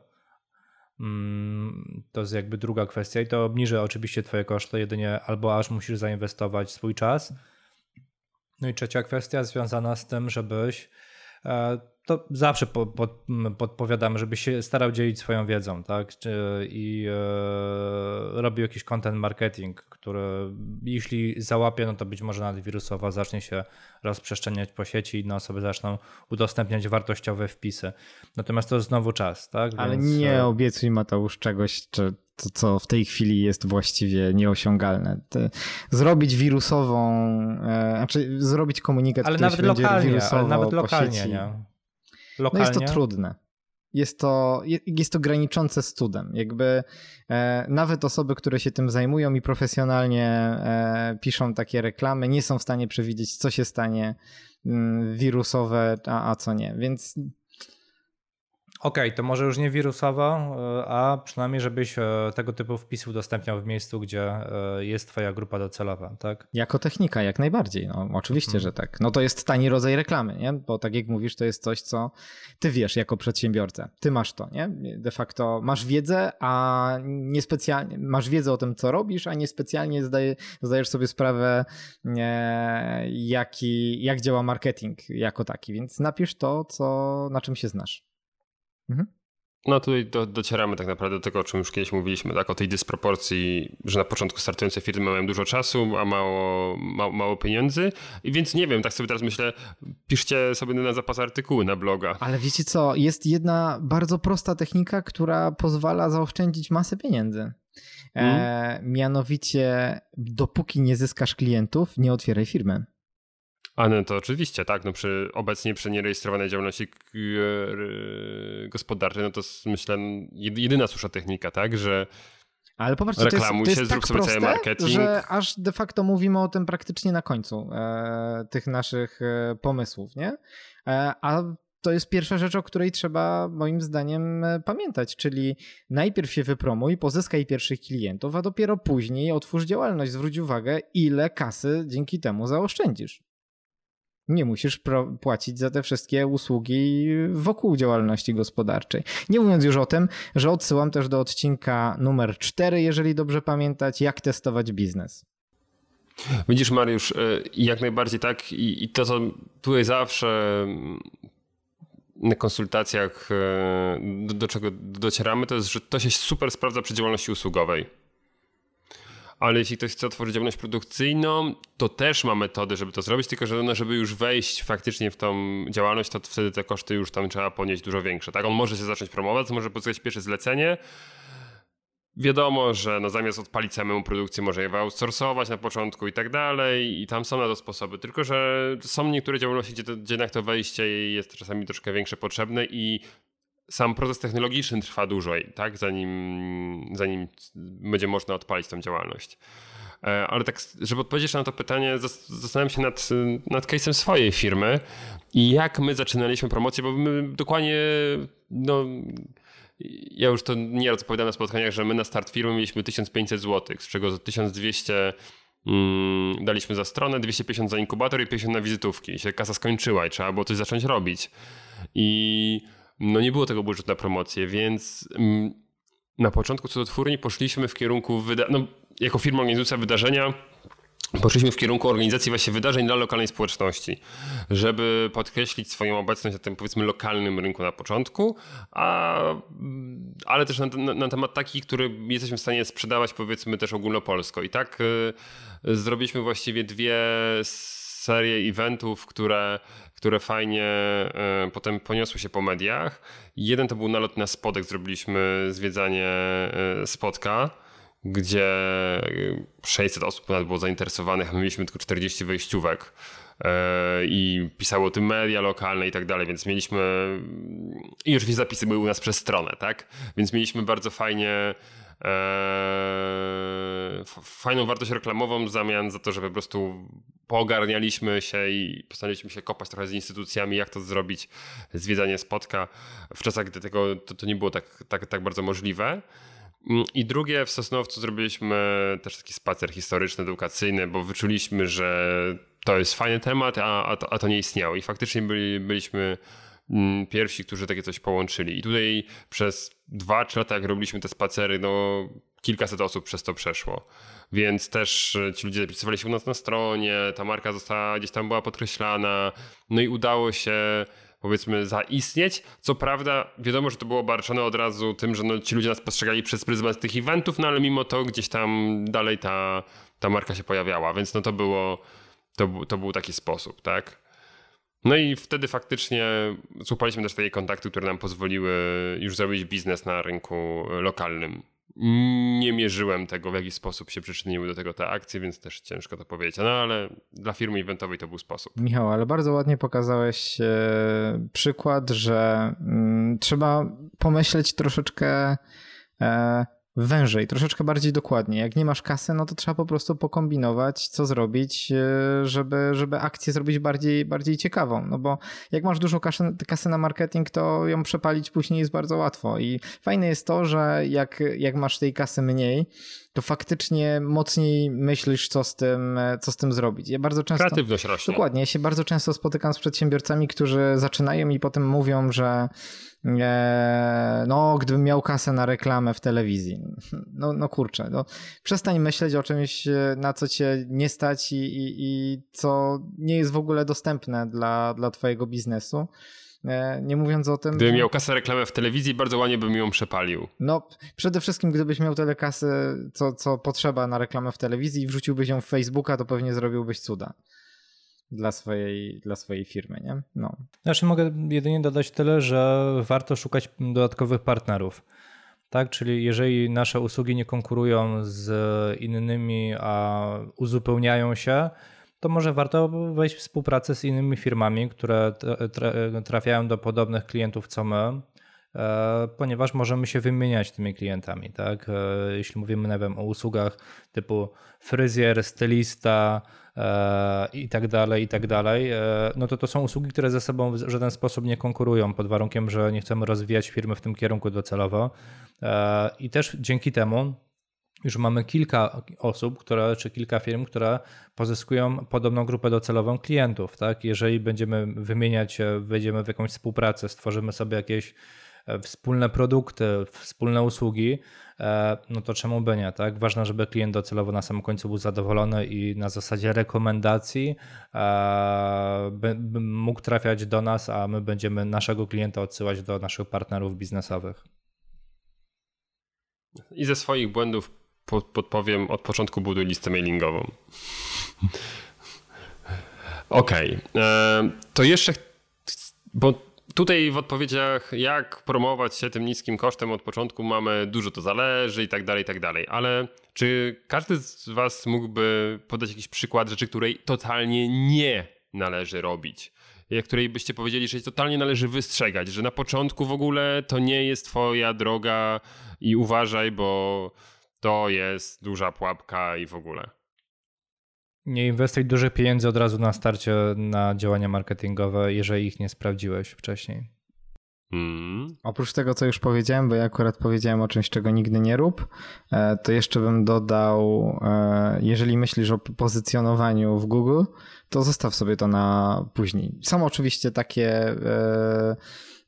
To jest jakby druga kwestia i to obniży oczywiście twoje koszty, jedynie albo aż musisz zainwestować swój czas. No i trzecia kwestia związana z tym, żebyś... To zawsze po, po, podpowiadamy, żeby się starał dzielić swoją wiedzą, tak? I e, robił jakiś content marketing, który jeśli załapie, no to być może nadwirusowo zacznie się rozprzestrzeniać po sieci i inne osoby zaczną udostępniać wartościowe wpisy. Natomiast to jest znowu czas, tak? Więc... Ale nie obiecuj, Mateusz, czegoś, czy... To, co w tej chwili jest właściwie nieosiągalne. Te, zrobić wirusową, e, znaczy zrobić komunikat, ale który nawet się lokalnie, będzie wirusowo ale nawet lokalnie, po sieci. Nie. Lokalnie? No jest to trudne. Jest to, jest to graniczące z cudem. Jakby e, nawet osoby, które się tym zajmują i profesjonalnie e, piszą takie reklamy, nie są w stanie przewidzieć, co się stanie m, wirusowe, a, a co nie. Więc... Okej, okay, to może już nie wirusowo, a przynajmniej żebyś tego typu wpisy udostępniał w miejscu, gdzie jest twoja grupa docelowa, tak? Jako technika jak najbardziej, no oczywiście, hmm. że tak. No to jest tani rodzaj reklamy, nie? Bo tak jak mówisz, to jest coś, co ty wiesz jako przedsiębiorca. Ty masz to, nie? De facto masz wiedzę, a niespecjalnie masz wiedzę o tym, co robisz, a niespecjalnie zdaje, zdajesz sobie sprawę, e, jaki, jak działa marketing jako taki, więc napisz to, co, na czym się znasz. Mhm. No tutaj do, docieramy tak naprawdę do tego, o czym już kiedyś mówiliśmy, tak, o tej dysproporcji, że na początku startujące firmy mają dużo czasu, a mało, ma, mało pieniędzy, i więc nie wiem, tak sobie teraz myślę, piszcie sobie na zapas artykuły na bloga. Ale wiecie co, jest jedna bardzo prosta technika, która pozwala zaoszczędzić masę pieniędzy. Mm. E, mianowicie, dopóki nie zyskasz klientów, nie otwieraj firmy. A no to oczywiście, tak. No przy, obecnie przy nierejestrowanej działalności gospodarczej, no to myślę, jedyna słuszna technika, tak, że ale popatrz, to jest, to jest tak proste, że aż de facto mówimy o tym praktycznie na końcu e, tych naszych e, pomysłów, nie? E, a to jest pierwsza rzecz, o której trzeba moim zdaniem pamiętać, czyli najpierw się wypromuj, pozyskaj pierwszych klientów, a dopiero później otwórz działalność, zwróć uwagę, ile kasy dzięki temu zaoszczędzisz. Nie musisz pro- płacić za te wszystkie usługi wokół działalności gospodarczej. Nie mówiąc już o tym, że odsyłam też do odcinka numer cztery, jeżeli dobrze pamiętać, jak testować biznes. Widzisz, Mariusz, jak najbardziej tak, i, i to, co tutaj zawsze na konsultacjach do, do czego docieramy, to jest, że to się super sprawdza przy działalności usługowej. Ale jeśli ktoś chce otworzyć działalność produkcyjną, to też ma metody, żeby to zrobić, tylko że no, żeby już wejść faktycznie w tą działalność, to wtedy te koszty już tam trzeba ponieść dużo większe. Tak? On może się zacząć promować, może pozyskać pierwsze zlecenie. Wiadomo, że no, zamiast odpalić samemu produkcję, może je outsourcować na początku i tak dalej, i tam są na to sposoby. Tylko że są niektóre działalności, gdzie, to, gdzie jednak to wejście jest czasami troszkę większe potrzebne i sam proces technologiczny trwa dłużej, tak? zanim, zanim będzie można odpalić tą działalność. Ale tak, żeby odpowiedzieć na to pytanie, zastanawiam się nad, nad case'em swojej firmy i jak my zaczynaliśmy promocję, bo my dokładnie, no, ja już to nieraz opowiadałem na spotkaniach, że my na start firmy mieliśmy tysiąc pięćset złotych, z czego tysiąc dwieście mm, daliśmy za stronę, dwieście pięćdziesiąt za inkubator i pięćdziesiąt na wizytówki. I się kasa skończyła i trzeba było coś zacząć robić. I no nie było tego budżetu na promocję, więc na początku cudotwórni poszliśmy w kierunku, wyda- no, jako firma organizująca wydarzenia, poszliśmy w kierunku organizacji właśnie wydarzeń dla lokalnej społeczności, żeby podkreślić swoją obecność na tym, powiedzmy, lokalnym rynku na początku, a, ale też na, na, na temat taki, który jesteśmy w stanie sprzedawać, powiedzmy, też ogólnopolsko. I tak y, zrobiliśmy właściwie dwie serię eventów, które, które fajnie y, potem poniosły się po mediach. Jeden to był nalot na Spodek, zrobiliśmy zwiedzanie y, Spodka, gdzie sześćset osób ponad było zainteresowanych, my mieliśmy tylko czterdzieści wejściówek y, i pisało o tym media lokalne i tak dalej, więc mieliśmy i oczywiście zapisy były u nas przez stronę, tak? Więc mieliśmy bardzo fajnie Eee, fajną wartość reklamową w zamian za to, że po prostu poogarnialiśmy się i postanowiliśmy się kopać trochę z instytucjami, jak to zrobić, zwiedzanie Spodka w czasach, gdy tego, to, to nie było tak, tak, tak bardzo możliwe. I drugie, w Sosnowcu zrobiliśmy też taki spacer historyczny, edukacyjny, bo wyczuliśmy, że to jest fajny temat, a, a, to, a to nie istniało i faktycznie byli, byliśmy pierwsi, którzy takie coś połączyli. I tutaj przez dwa trzy lata, jak robiliśmy te spacery, no kilkaset osób przez to przeszło. Więc też ci ludzie zapisywali się u nas na stronie, ta marka została gdzieś tam była podkreślana, no i udało się, powiedzmy, zaistnieć. Co prawda wiadomo, że to było obarczone od razu tym, że no, ci ludzie nas postrzegali przez pryzmat tych eventów, no ale mimo to gdzieś tam dalej ta, ta marka się pojawiała, więc no to było, to, to był taki sposób, tak? No i wtedy faktycznie złapaliśmy też takie kontakty, które nam pozwoliły już zrobić biznes na rynku lokalnym. Nie mierzyłem tego, w jaki sposób się przyczyniły do tego te akcje, więc też ciężko to powiedzieć. No ale dla firmy eventowej to był sposób. Michał, ale bardzo ładnie pokazałeś przykład, że trzeba pomyśleć troszeczkę wężej, troszeczkę bardziej dokładnie. Jak nie masz kasy, no to trzeba po prostu pokombinować, co zrobić, żeby, żeby akcję zrobić bardziej, bardziej ciekawą. No bo jak masz dużo kasy, kasy na marketing, to ją przepalić później jest bardzo łatwo. I fajne jest to, że jak, jak masz tej kasy mniej, to faktycznie mocniej myślisz, co z tym, co z tym zrobić. Ja bardzo często, kreatywność rośnie. Dokładnie. Ja się bardzo często spotykam z przedsiębiorcami, którzy zaczynają i potem mówią, że no, gdybym miał kasę na reklamę w telewizji. No, no kurczę, no, przestań myśleć o czymś, na co cię nie stać i, i, i co nie jest w ogóle dostępne dla, dla twojego biznesu. Nie mówiąc o tym... Gdybym miał kasę reklamę w telewizji, bardzo ładnie bym ją przepalił. No, przede wszystkim gdybyś miał tyle kasy, co, co potrzeba na reklamę w telewizji i wrzuciłbyś ją w Facebooka, to pewnie zrobiłbyś cuda dla swojej, dla swojej firmy, nie? No. Znaczy mogę jedynie dodać tyle, że warto szukać dodatkowych partnerów. Tak? Czyli jeżeli nasze usługi nie konkurują z innymi, a uzupełniają się, to może warto wejść w współpracę z innymi firmami, które trafiają do podobnych klientów co my, ponieważ możemy się wymieniać tymi klientami. Tak? Jeśli mówimy, nie wiem, o usługach typu fryzjer, stylista i tak dalej, i tak dalej, no to to są usługi, które ze sobą w żaden sposób nie konkurują, pod warunkiem, że nie chcemy rozwijać firmy w tym kierunku docelowo. I też dzięki temu już mamy kilka osób, które, czy kilka firm, które pozyskują podobną grupę docelową klientów. Tak? Jeżeli będziemy wymieniać, wejdziemy w jakąś współpracę, stworzymy sobie jakieś wspólne produkty, wspólne usługi, no to czemu by nie? Tak? Ważne, żeby klient docelowo na samym końcu był zadowolony i na zasadzie rekomendacji by, by mógł trafiać do nas, a my będziemy naszego klienta odsyłać do naszych partnerów biznesowych. I ze swoich błędów podpowiem, od początku buduj listę mailingową. Okej. Okay. To jeszcze, bo tutaj w odpowiedziach, jak promować się tym niskim kosztem od początku, mamy dużo to zależy i tak dalej, i tak dalej. Ale czy każdy z was mógłby podać jakiś przykład rzeczy, której totalnie nie należy robić? Której byście powiedzieli, że totalnie należy wystrzegać, że na początku w ogóle to nie jest twoja droga i uważaj, bo to jest duża pułapka i w ogóle. Nie inwestuj dużych pieniędzy od razu na starcie na działania marketingowe, jeżeli ich nie sprawdziłeś wcześniej. Hmm. Oprócz tego, co już powiedziałem, bo ja akurat powiedziałem o czymś, czego nigdy nie rób, to jeszcze bym dodał, jeżeli myślisz o pozycjonowaniu w Google, to zostaw sobie to na później. Są oczywiście takie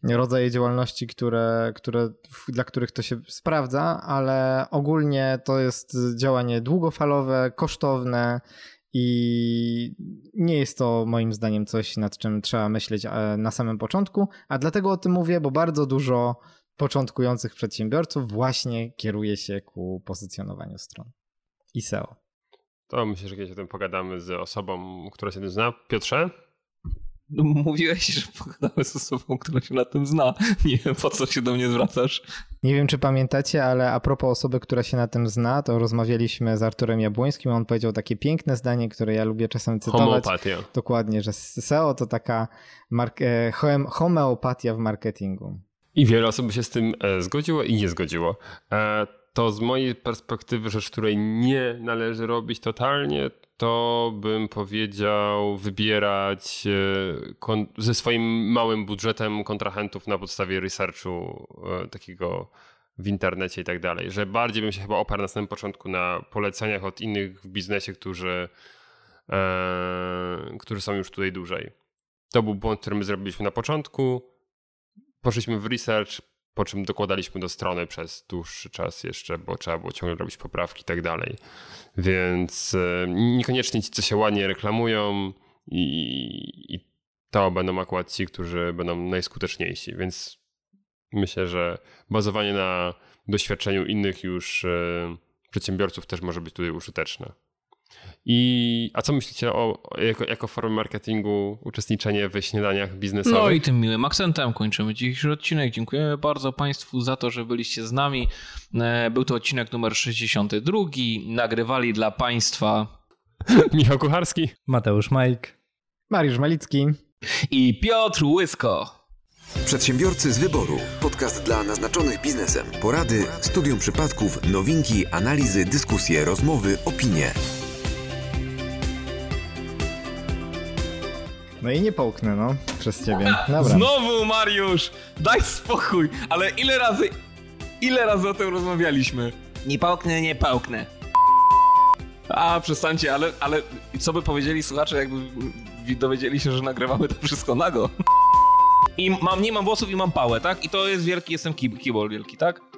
rodzaje działalności, które, które, dla których to się sprawdza, ale ogólnie to jest działanie długofalowe, kosztowne i nie jest to moim zdaniem coś, nad czym trzeba myśleć na samym początku, a dlatego o tym mówię, bo bardzo dużo początkujących przedsiębiorców właśnie kieruje się ku pozycjonowaniu stron i S E O. To myślę, że kiedyś o tym pogadamy z osobą, która się tym zna. Piotrze? No, mówiłeś, że pogadamy z osobą, która się na tym zna. Nie wiem, po co się do mnie zwracasz. Nie wiem, czy pamiętacie, ale a propos osoby, która się na tym zna, to rozmawialiśmy z Arturem Jabłońskim. On powiedział takie piękne zdanie, które ja lubię czasem cytować. Homeopatia. Dokładnie, że S E O to taka mark- homeopatia w marketingu. I wiele osób się z tym zgodziło i nie zgodziło. To z mojej perspektywy rzecz, której nie należy robić totalnie, to bym powiedział wybierać kon- ze swoim małym budżetem kontrahentów na podstawie researchu e, takiego w internecie i tak dalej. Że bardziej bym się chyba oparł na samym początku na poleceniach od innych w biznesie, którzy, e, którzy są już tutaj dłużej. To był błąd, który my zrobiliśmy na początku. Poszliśmy w research, po czym dokładaliśmy do strony przez dłuższy czas jeszcze, bo trzeba było ciągle robić poprawki i tak dalej. Więc niekoniecznie ci, co się ładnie reklamują i, i to będą akurat ci, którzy będą najskuteczniejsi. Więc myślę, że bazowanie na doświadczeniu innych już przedsiębiorców też może być tutaj użyteczne. I, a co myślicie o jako, jako formie marketingu uczestniczenie w śniadaniach biznesowych? No i tym miłym akcentem kończymy dzisiejszy odcinek. Dziękujemy bardzo Państwu za to, że byliście z nami. Był to odcinek numer sześćdziesiąty drugi. Nagrywali dla Państwa Michał Kucharski, Mateusz Majik, Mariusz Malicki i Piotr Łysko. Przedsiębiorcy z wyboru. Pod podcast dla naznaczonych biznesem. Porady, studium przypadków, nowinki, analizy, dyskusje, rozmowy, opinie. No i nie połknę, no, przez ciebie. Dobra. Znowu, Mariusz! Daj spokój! Ale ile razy, ile razy o tym rozmawialiśmy? Nie połknę, nie połknę. A, przestańcie, ale, ale co by powiedzieli słuchacze, jakby dowiedzieli się, że nagrywamy to wszystko nago? I mam, nie mam włosów i mam pałę, tak? I to jest wielki, jestem kibol wielki, tak?